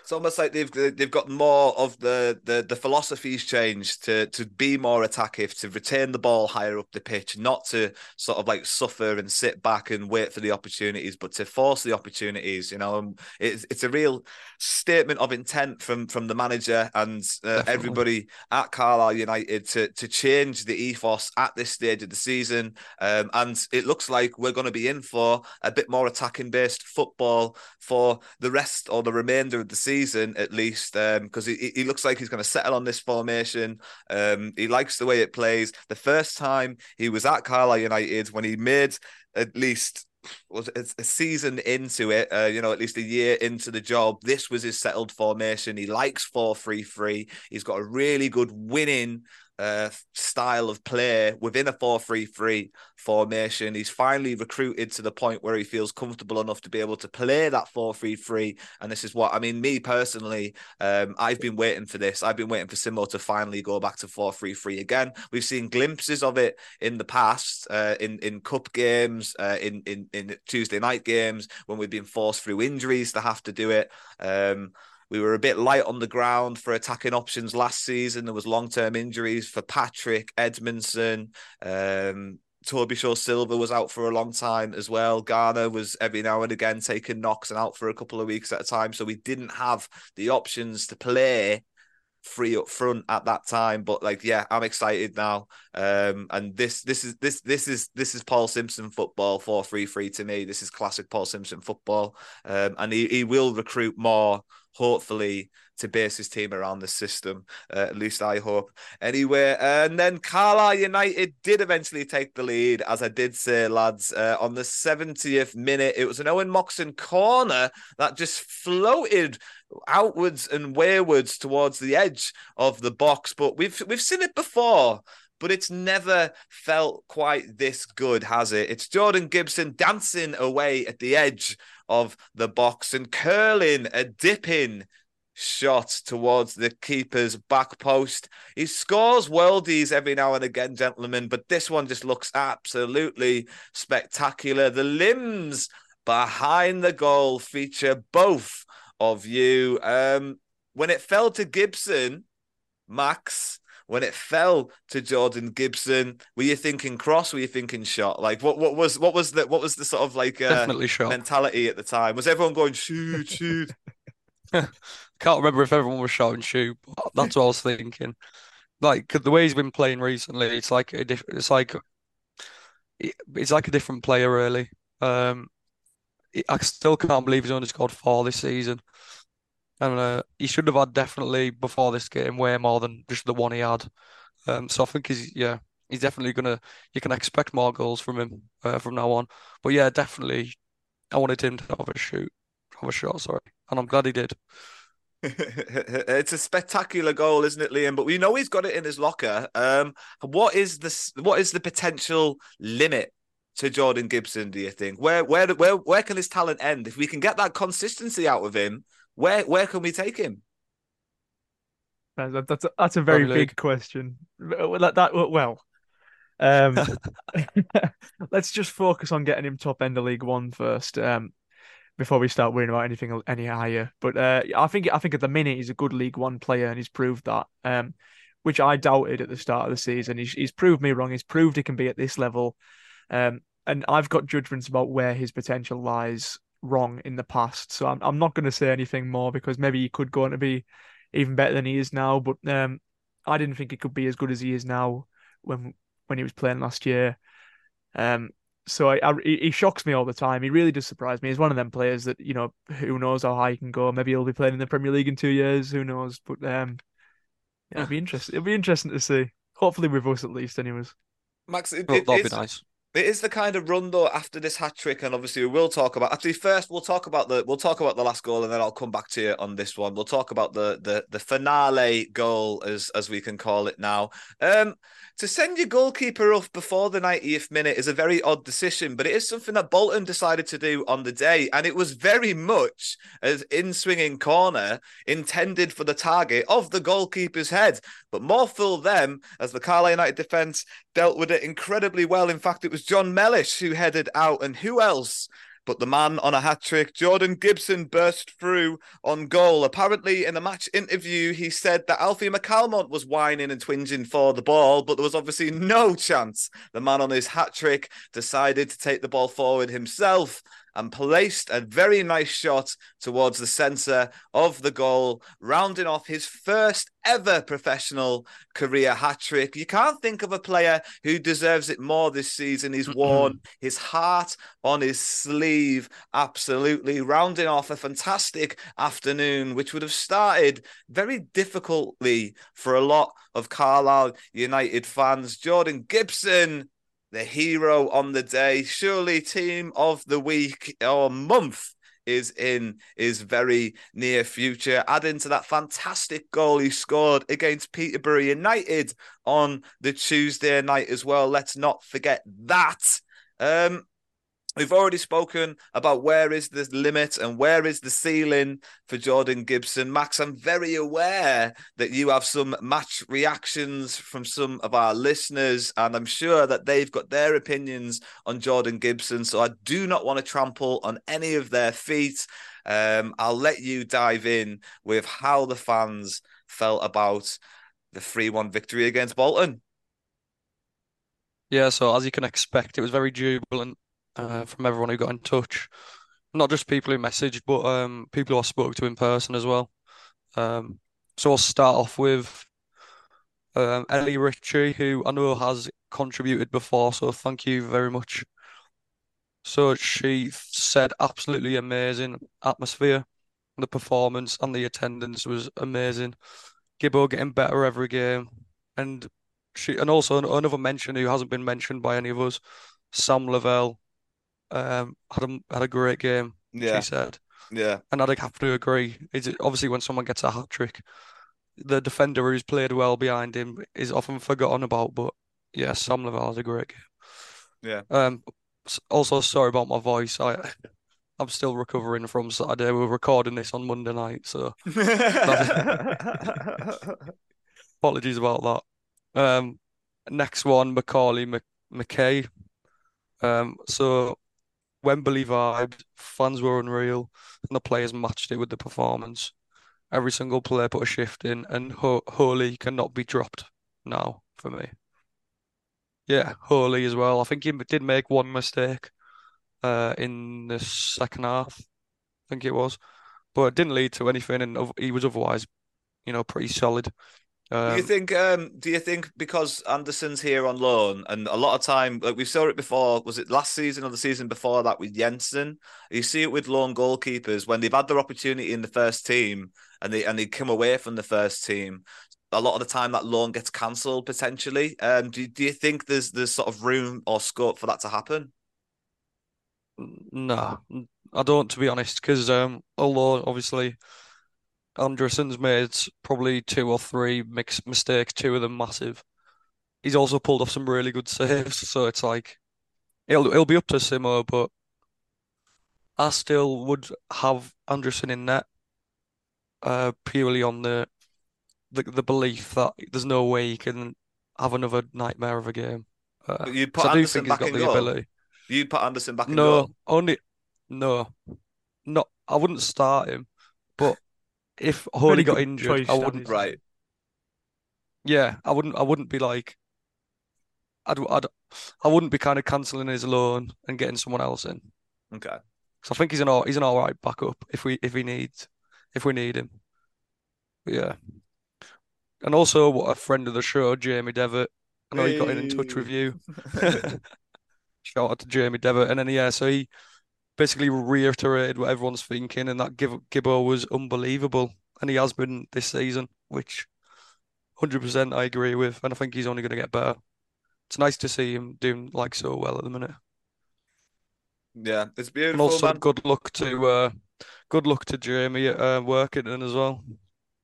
It's almost like they've got more of the philosophy's changed to be more attackive, to retain the ball higher up the pitch, not to sort of like suffer and sit back and wait for the opportunities, but to force the opportunities. You know, and it's a real statement of intent from the manager and everybody at Carlisle United to change the ethos at this stage of the season. And it looks like we're going to be in for a bit more attacking based football for the rest or the remainder of the season, at least, because he looks like he's going to settle on this formation. He likes the way it plays. The first time he was at Carlisle United, when he made at least a season into it, you know, at least a year into the job, this was his settled formation. He likes 4-3-3. He's got a really good winning style of play within a 4-3-3 formation. He's finally recruited to the point where he feels comfortable enough to be able to play that 4-3-3. And this is what I mean. Me personally, I've been waiting for this. I've been waiting for Simo to finally go back to 4-3-3 again. We've seen glimpses of it in the past, in cup games, in Tuesday night games, when we've been forced through injuries to have to do it. We were a bit light on the ground for attacking options last season. There was long-term injuries for Patrick, Edmondson. Toby Sho-Silva was out for a long time as well. Garner was every now and again taking knocks and out for a couple of weeks at a time. So we didn't have the options to play free up front at that time. But like, yeah, I'm excited now. And this is Paul Simpson football, 4-3-3 to me. This is classic Paul Simpson football. And he will recruit more hopefully, to base his team around the system. At least I hope. Anyway, and then Carlisle United did eventually take the lead, as I did say, lads, on the 70th minute. It was an Owen Moxon corner that just floated outwards and waywards towards the edge of the box. But we've seen it before, but it's never felt quite this good, has it? It's Jordan Gibson dancing away at the edge of the box and curling a dipping shot towards the keeper's back post. He scores worldies every now and again, gentlemen, but this one just looks absolutely spectacular. The limbs behind the goal feature both of you. When it fell to Gibson, Max... When it fell to Jordan Gibson, were you thinking cross? Were you thinking shot? Like what was the sort of like definitely shot mentality at the time? Was everyone going shoot, shoot? Can't remember if everyone was shouting shoot. But that's what I was thinking. Like 'cause the way he's been playing recently, it's like a different player really. I still can't believe he's only scored 4 this season. And he should have had definitely before this game way more than just the one he had. So I think he's definitely gonna. You can expect more goals from him from now on. But yeah, definitely, I wanted him to have a shot. Sorry, and I'm glad he did. It's a spectacular goal, isn't it, Liam? But we know he's got it in his locker. What is the potential limit to Jordan Gibson? Do you think where can his talent end if we can get that consistency out of him? Where can we take him? That's a very big question. Let's just focus on getting him top end of League One first, before we start worrying about anything any higher. But I think at the minute he's a good League One player, and he's proved that, which I doubted at the start of the season. He's proved me wrong. He's proved he can be at this level, and I've got judgments about where his potential lies wrong in the past, so I'm not going to say anything more, because maybe he could go on to be even better than he is now, but I didn't think he could be as good as he is now when he was playing last year. So he shocks me all the time. He really does surprise me. He's one of them players that, you know, who knows how high he can go. Maybe he'll be playing in the Premier League in 2 years, who knows, but it'll be interesting to see, hopefully with us at least anyways. Max, that'd be nice. It is the kind of run though after this hat trick, and obviously we'll talk about the last goal, and then I'll come back to you on this one. We'll talk about the finale goal, as we can call it now. To send your goalkeeper off before the 90th minute is a very odd decision, but it is something that Bolton decided to do on the day, and it was very much an in-swinging corner intended for the target of the goalkeeper's head. But more fool them, as the Carlisle United defence dealt with it incredibly well. In fact, it was John Mellish who headed out, and who else but the man on a hat-trick, Jordan Gibson, burst through on goal. Apparently, in a match interview, he said that Alfie McCalmont was whining and twinging for the ball, but there was obviously no chance. The man on his hat-trick decided to take the ball forward himself and placed a very nice shot towards the centre of the goal, rounding off his first ever professional career hat-trick. You can't think of a player who deserves it more this season. He's worn his heart on his sleeve, absolutely, rounding off a fantastic afternoon, which would have started very difficultly for a lot of Carlisle United fans. Jordan Gibson, the hero on the day, surely team of the week or month is in his very near future. Adding to that fantastic goal he scored against Peterborough United on the Tuesday night as well. Let's not forget that. We've already spoken about where is the limit and where is the ceiling for Jordan Gibson. Max, I'm very aware that you have some match reactions from some of our listeners, and I'm sure that they've got their opinions on Jordan Gibson, so I do not want to trample on any of their feet. I'll let you dive in with how the fans felt about the 3-1 victory against Bolton. Yeah, so as you can expect, it was very jubilant from everyone who got in touch, not just people who messaged, but people who I spoke to in person as well. So I'll start off with Ellie Ritchie, who I know has contributed before, so thank you very much. So she said, absolutely amazing atmosphere, the performance and the attendance was amazing. Gibbo getting better every game. And also another mention who hasn't been mentioned by any of us, Sam Lavelle, had a great game, yeah. She said. Yeah. And I'd have to agree. It's obviously, when someone gets a hat-trick, the defender who's played well behind him is often forgotten about, but yeah, Sam Lavelle had a great game. Yeah. Also, sorry about my voice. I'm still recovering from Saturday. We're recording this on Monday night, so apologies about that. Next one, Macaulay McKay. So Wembley vibe, fans were unreal, and the players matched it with the performance. Every single player put a shift in, and Holy cannot be dropped now for me. Yeah, Holy as well. I think he did make one mistake in the second half, I think it was. But it didn't lead to anything, and he was otherwise, pretty solid. Do you think because Anderson's here on loan, and a lot of time, like we saw it before, was it last season or the season before that with Jensen? You see it with loan goalkeepers when they've had their opportunity in the first team and they come away from the first team. A lot of the time that loan gets cancelled potentially. Do you think there's sort of room or scope for that to happen? No, I don't, to be honest, because although obviously Anderson's made probably two or three mixed mistakes, two of them massive. He's also pulled off some really good saves, so it's like it'll be up to Simo, but I still would have Anderson in net purely on the belief that there's no way he can have another nightmare of a game. You put Anderson back in goal. You put Anderson back in goal. No, I wouldn't start him, but if Holy got injured, I wouldn't. Right. Yeah, I wouldn't be like. I wouldn't be kind of cancelling his loan and getting someone else in. Okay. So I think he's an all right backup if we need him. But yeah. And also, what a friend of the show, Jamie Devitt. I know he got in touch with you. Shout out to Jamie Devitt. And then, yeah, so he basically reiterated what everyone's thinking, and that Gibbo was unbelievable. And he has been this season, which 100% I agree with. And I think he's only going to get better. It's nice to see him doing like so well at the minute. Yeah, it's beautiful. And also, man, good luck to Jamie at Workington as well.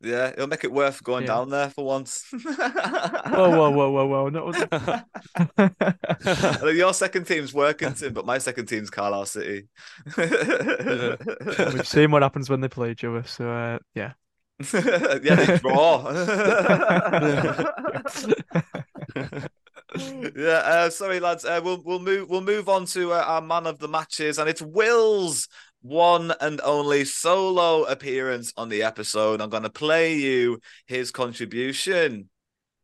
Yeah, it'll make it worth going down there for once. whoa. No. Your second team's Workington, but my second team's Carlisle City. Yeah. We've seen what happens when they play each other, so yeah. Yeah, they draw. Yeah, sorry lads. We'll move on to our man of the matches, and it's Will's one and only solo appearance on the episode. I'm going to play you his contribution.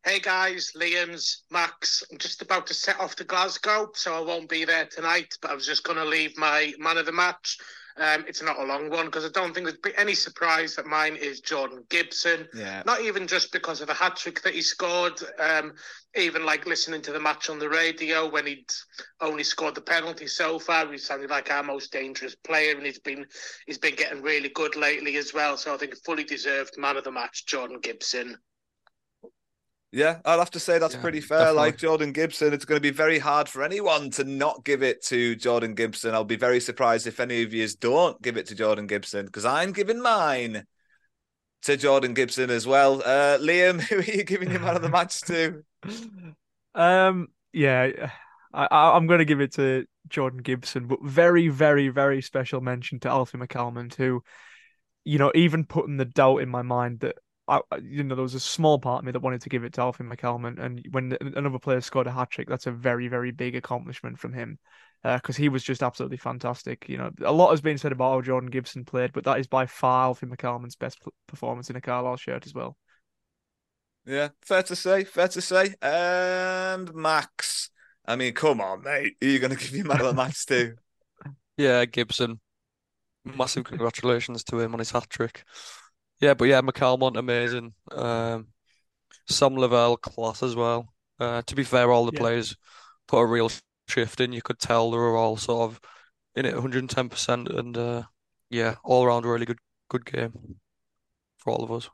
Hey guys, Liam's Max. I'm just about to set off to Glasgow, so I won't be there tonight, but I was just going to leave my man of the match. It's not a long one because I don't think there'd be any surprise that mine is Jordan Gibson. Yeah. Not even just because of the hat-trick that he scored, even like listening to the match on the radio when he'd only scored the penalty so far, he sounded like our most dangerous player, and he's been getting really good lately as well. So I think fully deserved man of the match, Jordan Gibson. Yeah, I'd have to say that's pretty fair. Definitely. Like Jordan Gibson, it's going to be very hard for anyone to not give it to Jordan Gibson. I'll be very surprised if any of you don't give it to Jordan Gibson, because I'm giving mine to Jordan Gibson as well. Liam, who are you giving your man of the match to? I'm going to give it to Jordan Gibson, but very, very, very special mention to Alfie McCalmont, who, even putting the doubt in my mind that, there was a small part of me that wanted to give it to Alfie McCalmont, and when another player scored a hat-trick, that's a very, very big accomplishment from him, because he was just absolutely fantastic. A lot has been said about how Jordan Gibson played, but that is by far Alfie McCalmont's best performance in a Carlisle shirt as well. Yeah, fair to say. And Max, I mean, come on, mate. Are you going to give your man of the match too? Yeah, Gibson. Massive congratulations to him on his hat-trick. Yeah, but McCalmont, amazing. Sam Lavelle, class as well. To be fair, all the players put a real shift in. You could tell they were all sort of in it 110%, and all around really good good game for all of us.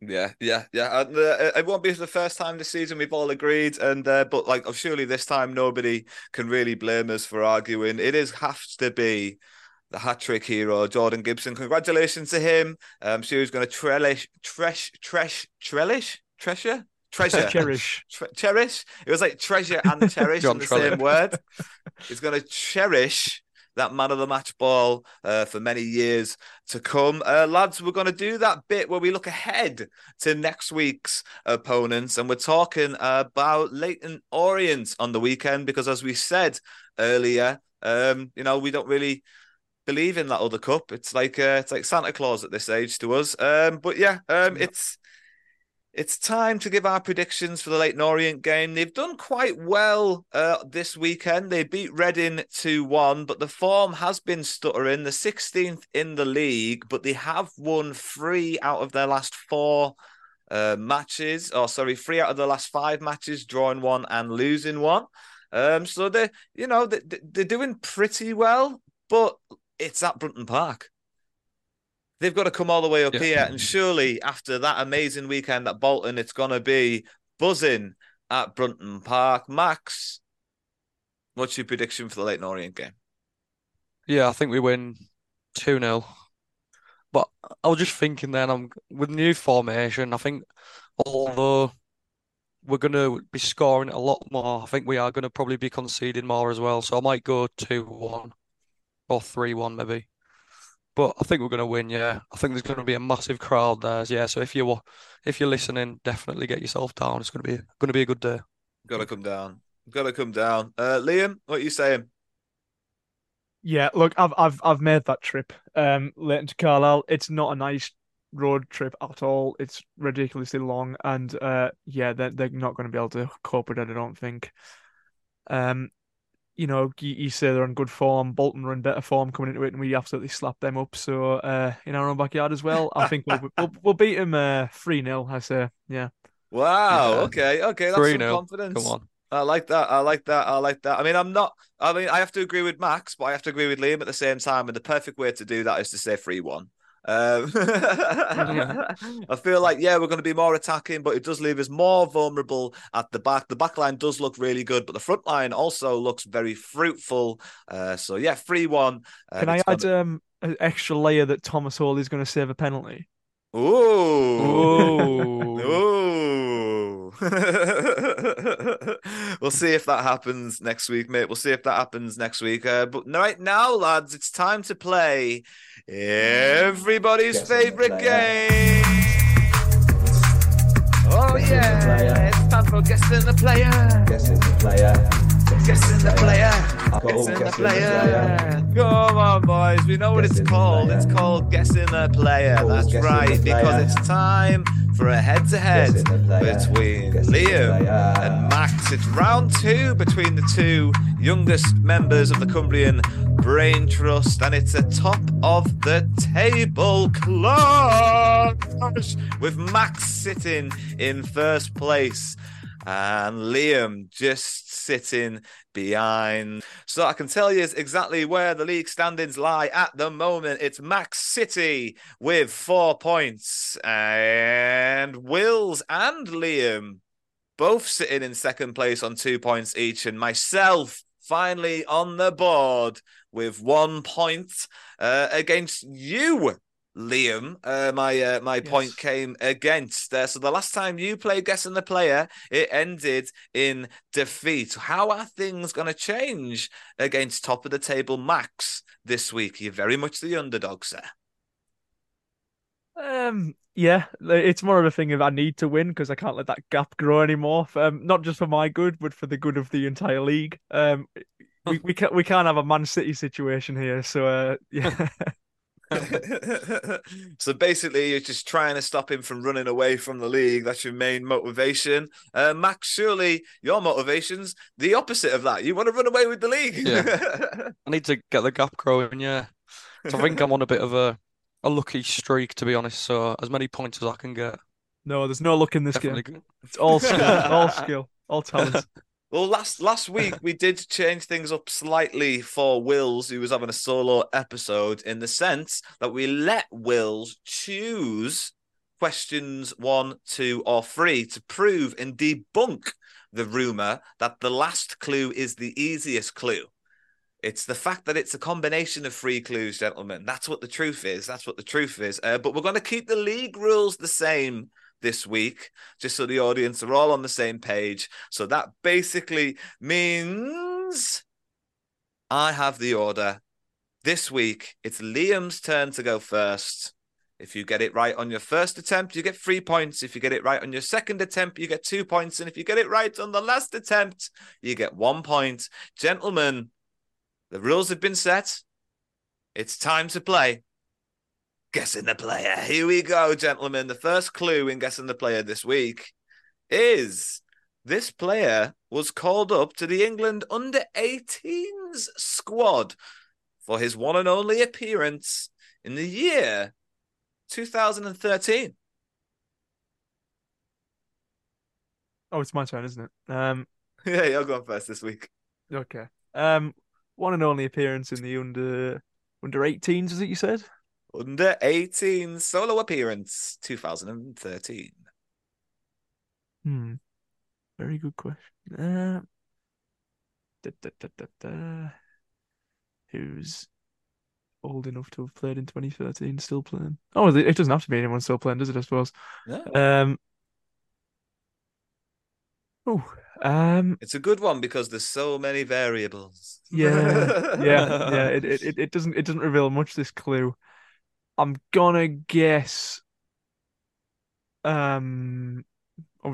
Yeah. And, it won't be the first time this season, we've all agreed. And but like, surely this time nobody can really blame us for arguing. It is has to be the hat-trick hero, Jordan Gibson. Congratulations to him. She's going to cherish. It was like treasure and cherish in the same word. He's going to cherish that man of the match ball for many years to come. Lads, we're going to do that bit where we look ahead to next week's opponents, and we're talking about Leighton Orient on the weekend because, as we said earlier, you know, we don't really believe in that other cup. It's like Santa Claus at this age to us. But yeah, It's time to give our predictions for the Leighton Orient game. They've done quite well this weekend. They beat Reading 2-1, but the form has been stuttering. They're 16th in the league, but they have won three out of their last five matches, drawing one and losing one. So they're doing pretty well, but it's at Brunton Park. They've got to come all the way up here, and surely after that amazing weekend at Bolton, it's going to be buzzing at Brunton Park. Max, what's your prediction for the Leighton Orient game? Yeah, I think we win 2-0. But I was just thinking then, with new formation, I think although we're going to be scoring a lot more, I think we are going to probably be conceding more as well. So I might go 2-1 or 3-1 maybe. But I think we're going to win, yeah. I think there's going to be a massive crowd there, yeah. So if you're listening, definitely get yourself down. It's going to be a good day. Got to come down. Liam, what are you saying? Yeah, look, I've made that trip. Leighton to Carlisle. It's not a nice road trip at all. It's ridiculously long, and they're not going to be able to cope with it, I don't think. You know, you say they're in good form. Bolton are in better form coming into it, and we absolutely slapped them up. So in our own backyard as well, I think we'll beat them 3-0. I say, yeah. Wow. Yeah. Okay. That's 3-0. Some confidence. Come on. I like that. I have to agree with Max, but I have to agree with Liam at the same time. And the perfect way to do that is to say 3-1. I feel like we're going to be more attacking, but it does leave us more vulnerable at the back. The back line does look really good, but the front line also looks very fruitful. 3-1. Can I add an extra layer that Thomas Hall is going to save a penalty? Ooh. We'll see if that happens next week, mate. But right now, lads, it's time to play everybody's favourite game. Oh, yeah. It's time for Guessing the Player. Guessing the player. Come on, boys. We know what it's called. It's called Guessing the Player. That's right, because it's time for a head-to-head between Liam and Max. It's round 2 between the two youngest members of the Cumbrian Brain Trust, and it's a top of the table clash with Max sitting in first place and Liam just sitting behind. So I can tell you exactly where the league standings lie at the moment. It's Max City with 4 points, and Wills and Liam both sitting in second place on 2 points each, and myself finally on the board with 1 point against you, Liam. My point came against there. So the last time you played Guessing the Player, it ended in defeat. How are things going to change against top of the table Max this week? You're very much the underdog, sir. Yeah, it's more of a thing of I need to win because I can't let that gap grow anymore. Not just for my good, but for the good of the entire league. We can't have a Man City situation here. So yeah. So basically you're just trying to stop him from running away from the league. That's your main motivation. Max, surely your motivation's the opposite of that. You want to run away with the league. Yeah. I need to get the gap growing, yeah. So I think I'm on a bit of a lucky streak, to be honest, so as many points as I can get. No, there's no luck in this game. It's all skill, all talent. Well, last week we did change things up slightly for Wills, who was having a solo episode, in the sense that we let Wills choose questions 1, 2, or 3 to prove and debunk the rumour that the last clue is the easiest clue. It's the fact that it's a combination of 3 clues, gentlemen. That's what the truth is. That's what the truth is. But we're going to keep the league rules the same this week, just so the audience are all on the same page. So that basically means I have the order. This week, it's Liam's turn to go first. If you get it right on your first attempt, you get 3 points. If you get it right on your second attempt, you get 2 points. And if you get it right on the last attempt, you get 1 point. Gentlemen, the rules have been set. It's time to play Guessing the Player. Here we go, gentlemen. The first clue in Guessing the Player this week is this player was called up to the England under-18s squad for his one and only appearance in the year 2013. Oh, it's my turn, isn't it? Yeah, you'll go first this week. Okay. One and only appearance in the under-18s, is it you said? Under-18 solo appearance, 2013. Very good question. Who's old enough to have played in 2013, still playing? Oh, it doesn't have to be anyone still playing, does it, I suppose? No. It's a good one because there's so many variables. Yeah. It doesn't reveal much, this clue. I'm gonna guess. Obviously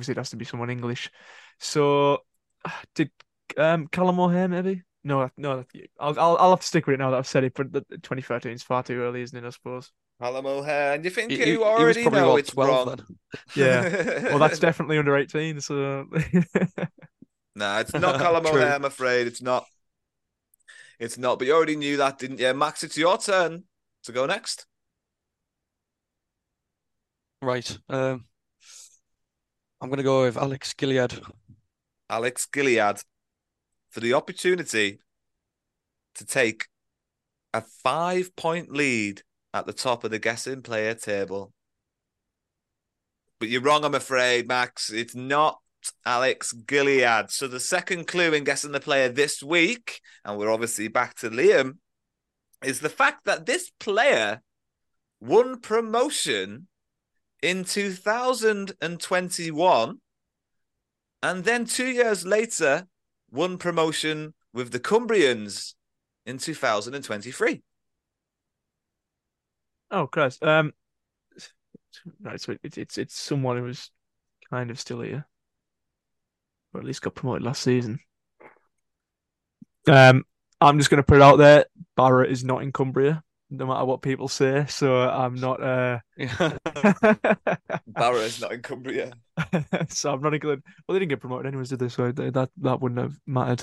it has to be someone English. So, did Callum O'Hare maybe? No. I'll have to stick with it now that I've said it. But 2013 is far too early, isn't it? I suppose. Callum O'Hare, and you think you already know it's 12, wrong? Yeah. Well, that's definitely under 18. So. Nah, it's not Callum O'Hare. I'm afraid it's not. It's not. But you already knew that, didn't you, Max? It's your turn to go next. Right. I'm going to go with Alex Gilliard. Alex Gilliard, for the opportunity to take a 5-point lead at the top of the Guessing Player table. But you're wrong, I'm afraid, Max. It's not Alex Gilliard. So the second clue in Guessing the Player this week, and we're obviously back to Liam, is the fact that this player won promotion in 2021, and then 2 years later, won promotion with the Cumbrians in 2023. Oh, Christ. Right, so it's someone who was kind of still here, or at least got promoted last season. I'm just going to put it out there. Barra is not in Cumbria, no matter what people say. So I'm not... Barra is not in Cumbria. So I'm not including... Well, they didn't get promoted anyways, did they? So that wouldn't have mattered.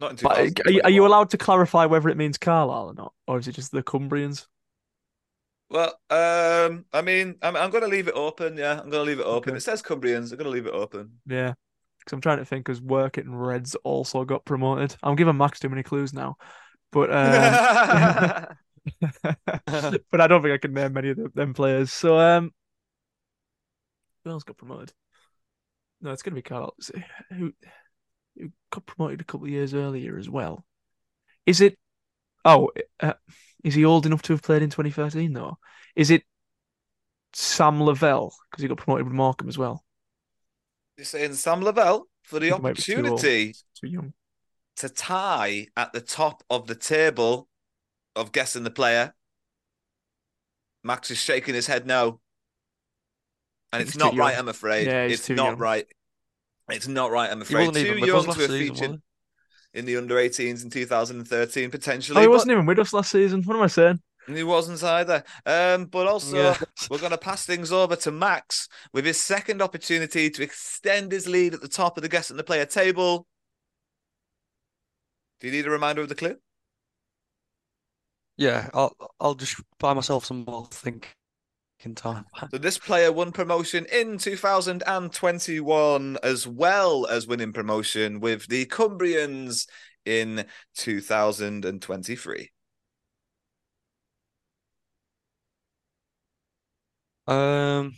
Not in 2021. Are you allowed to clarify whether it means Carlisle or not? Or is it just the Cumbrians? Well, I mean, I'm going to leave it open. Yeah, I'm going to leave it open. Okay. It says Cumbrians. I'm going to leave it open. Yeah. Because I'm trying to think, because Workington Reds also got promoted. I'm giving Max too many clues now, but but I don't think I can name many of them players. So who else got promoted? No, it's going to be Carl, who got promoted a couple of years earlier as well. Is it? Oh, is he old enough to have played in 2013 though? Is it Sam Lavelle, because he got promoted with Morecambe as well? You're saying Sam Lavelle for the opportunity to tie at the top of the table of Guessing the Player. Max is shaking his head no. And it's not right, I'm afraid. Yeah, it's not young. Right. It's not right, I'm afraid. Too young to have featured in the under-18s in 2013, potentially. Oh, he wasn't even with us last season. What am I saying? And he wasn't either. But also, We're going to pass things over to Max with his second opportunity to extend his lead at the top of the Guessing the Player table. Do you need a reminder of the clue? Yeah, I'll just buy myself some more, I think. second time. So this player won promotion in 2021 as well as winning promotion with the Cumbrians in 2023. I'm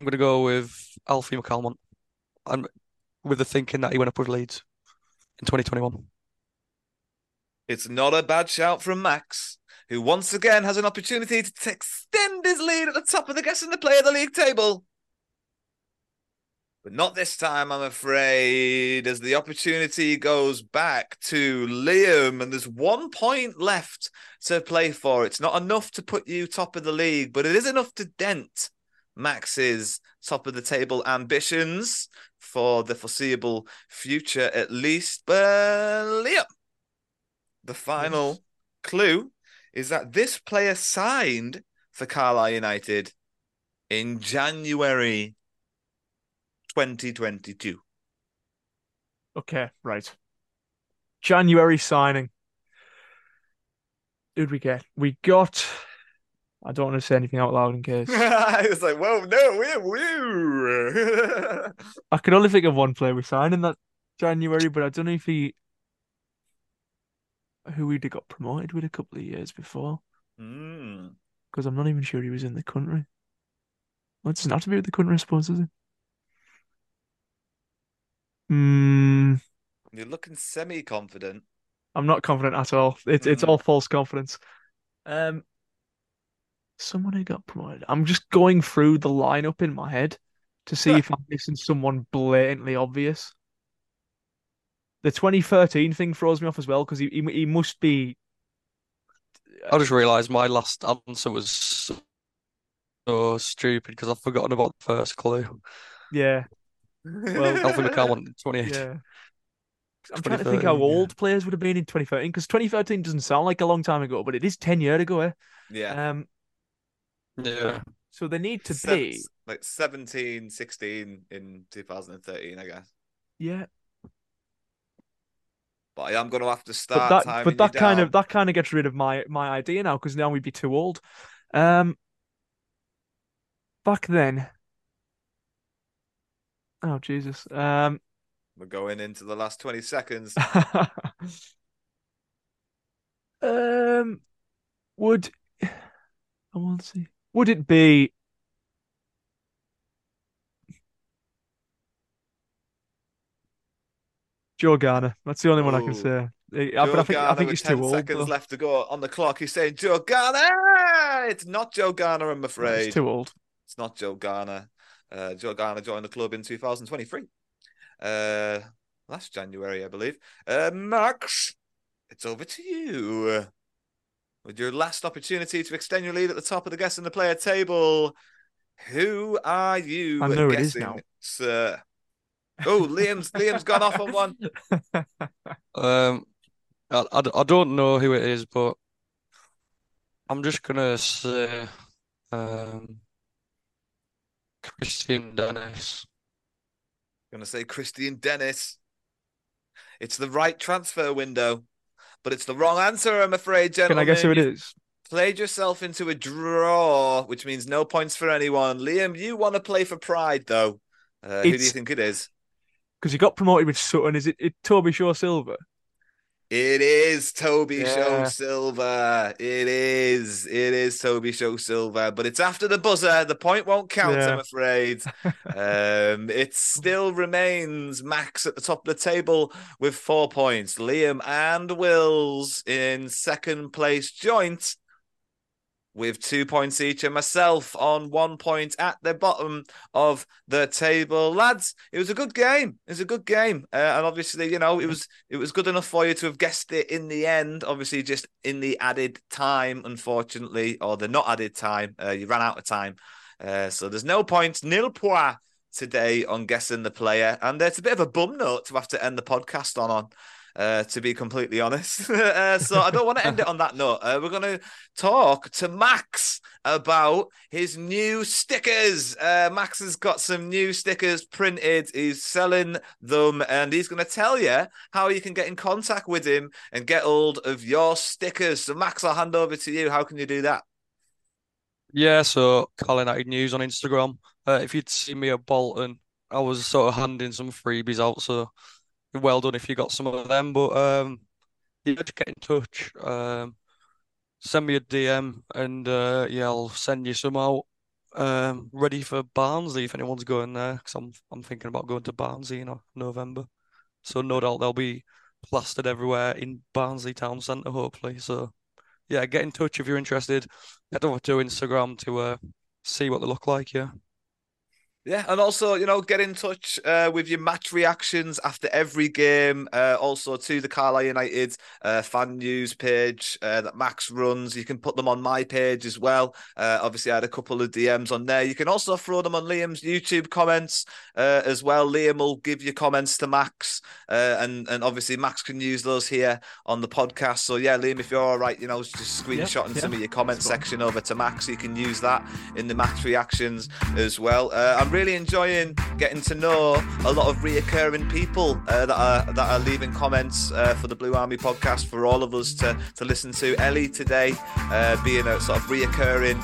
going to go with Alfie McCalmont, and with the thinking that he went up with Leeds in 2021. It's not a bad shout from Max, who once again has an opportunity to extend his lead at the top of the guessing the player of the league table. But not this time, I'm afraid, as the opportunity goes back to Liam, and there's 1 point left to play for. It's not enough to put you top of the league, but it is enough to dent Max's top of the table ambitions for the foreseeable future, at least. But Liam, the final clue is that this player signed for Carlisle United in January 2022. Okay, right. January signing. Who'd we get? We got... I don't want to say anything out loud in case. I was like, whoa, no, we're... I could only think of one player we signed in that January, but I don't know if he... who we'd have got promoted with a couple of years before. Because I'm not even sure he was in the country. Well, it doesn't have to be with the country, I suppose, does it? You're looking semi-confident. I'm not confident at all. It's all false confidence. Someone who got promoted. I'm just going through the lineup in my head to see if I'm missing someone blatantly obvious. The 2013 thing throws me off as well, because he must be... I just realised my last answer was so stupid because I've forgotten about the first clue. Yeah. Well, Alfie McCalmont, 28. Yeah. I'm trying to think how old players would have been in 2013, because 2013 doesn't sound like a long time ago, but it is 10 years ago. Yeah. Yeah. So they need to be... like 17, 16 in 2013, I guess. Yeah. But I'm going to have to start But that kind of gets rid of my idea now, because now we'd be too old. Back then... Oh, Jesus. We're going into the last 20 seconds. Would it be... Joe Garner. That's the only one I can say. I think he's too old. 10 seconds left to go on the clock. He's saying Joe Garner. It's not Joe Garner, I'm afraid. He's too old. It's not Joe Garner. Joe Garner joined the club in 2023. Last January, I believe. Max, it's over to you. With your last opportunity to extend your lead at the top of the guessing the player table, who are you guessing, it is now, sir? Oh, Liam's gone off on one. I don't know who it is, but I'm just going to say... Christian Dennis. I'm going to say Christian Dennis. It's the right transfer window, but it's the wrong answer, I'm afraid, gentlemen. Can I guess who it is? Played yourself into a draw, which means no points for anyone. Liam, you want to play for pride, though. Who do you think it is? Because he got promoted with Sutton. Is it Toby Sho-Silva? It is Toby Sho-Silva. It is Toby Sho-Silva. But it's after the buzzer. The point won't count, I'm afraid. It still remains Max at the top of the table with 4 points. Liam and Wills in second place joint with 2 points each, and myself on 1 point at the bottom of the table. Lads, it was a good game. And obviously, it was good enough for you to have guessed it in the end. Obviously, just in the added time, unfortunately, or the not added time. You ran out of time. So there's no points, nil points today on guessing the player. And it's a bit of a bum note to have to end the podcast on. to be completely honest. So I don't want to end it on that note. We're going to talk to Max about his new stickers. Max has got some new stickers printed. He's selling them and he's going to tell you how you can get in contact with him and get hold of your stickers. So Max, I'll hand over to you. How can you do that? Yeah, so Carlisle United News on Instagram. If you'd see me at Bolton, I was sort of handing some freebies out, so well done if you got some of them. But you had to get in touch. Send me a DM and I'll send you some out. Ready for Barnsley if anyone's going there, because I'm thinking about going to Barnsley in November. So no doubt they'll be plastered everywhere in Barnsley town centre, hopefully. So yeah, get in touch if you're interested. Head over to Instagram to see what they look like, yeah. Yeah, and also, get in touch with your match reactions after every game, also to the Carlisle United fan news page that Max runs. You can put them on my page as well. Obviously, I had a couple of DMs on there. You can also throw them on Liam's YouTube comments as well. Liam will give your comments to Max, and obviously Max can use those here on the podcast. So, yeah, Liam, if you're all right, just screenshotting some of your comment section over to Max. You can use that in the match reactions as well. I'm really enjoying getting to know a lot of reoccurring people that are leaving comments for the Blue Army podcast for all of us to listen to. Ellie today being a sort of reoccurring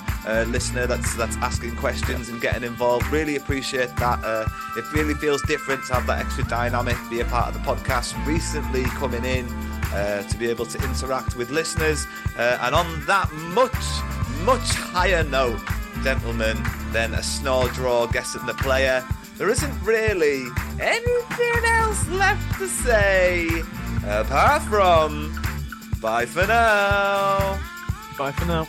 listener that's asking questions and getting involved. Really appreciate that. It really feels different to have that extra dynamic, be a part of the podcast recently coming in to be able to interact with listeners. And on that much higher note, gentlemen, then a snore draw guess at the player. There isn't really anything else left to say apart from bye for now. Bye for now.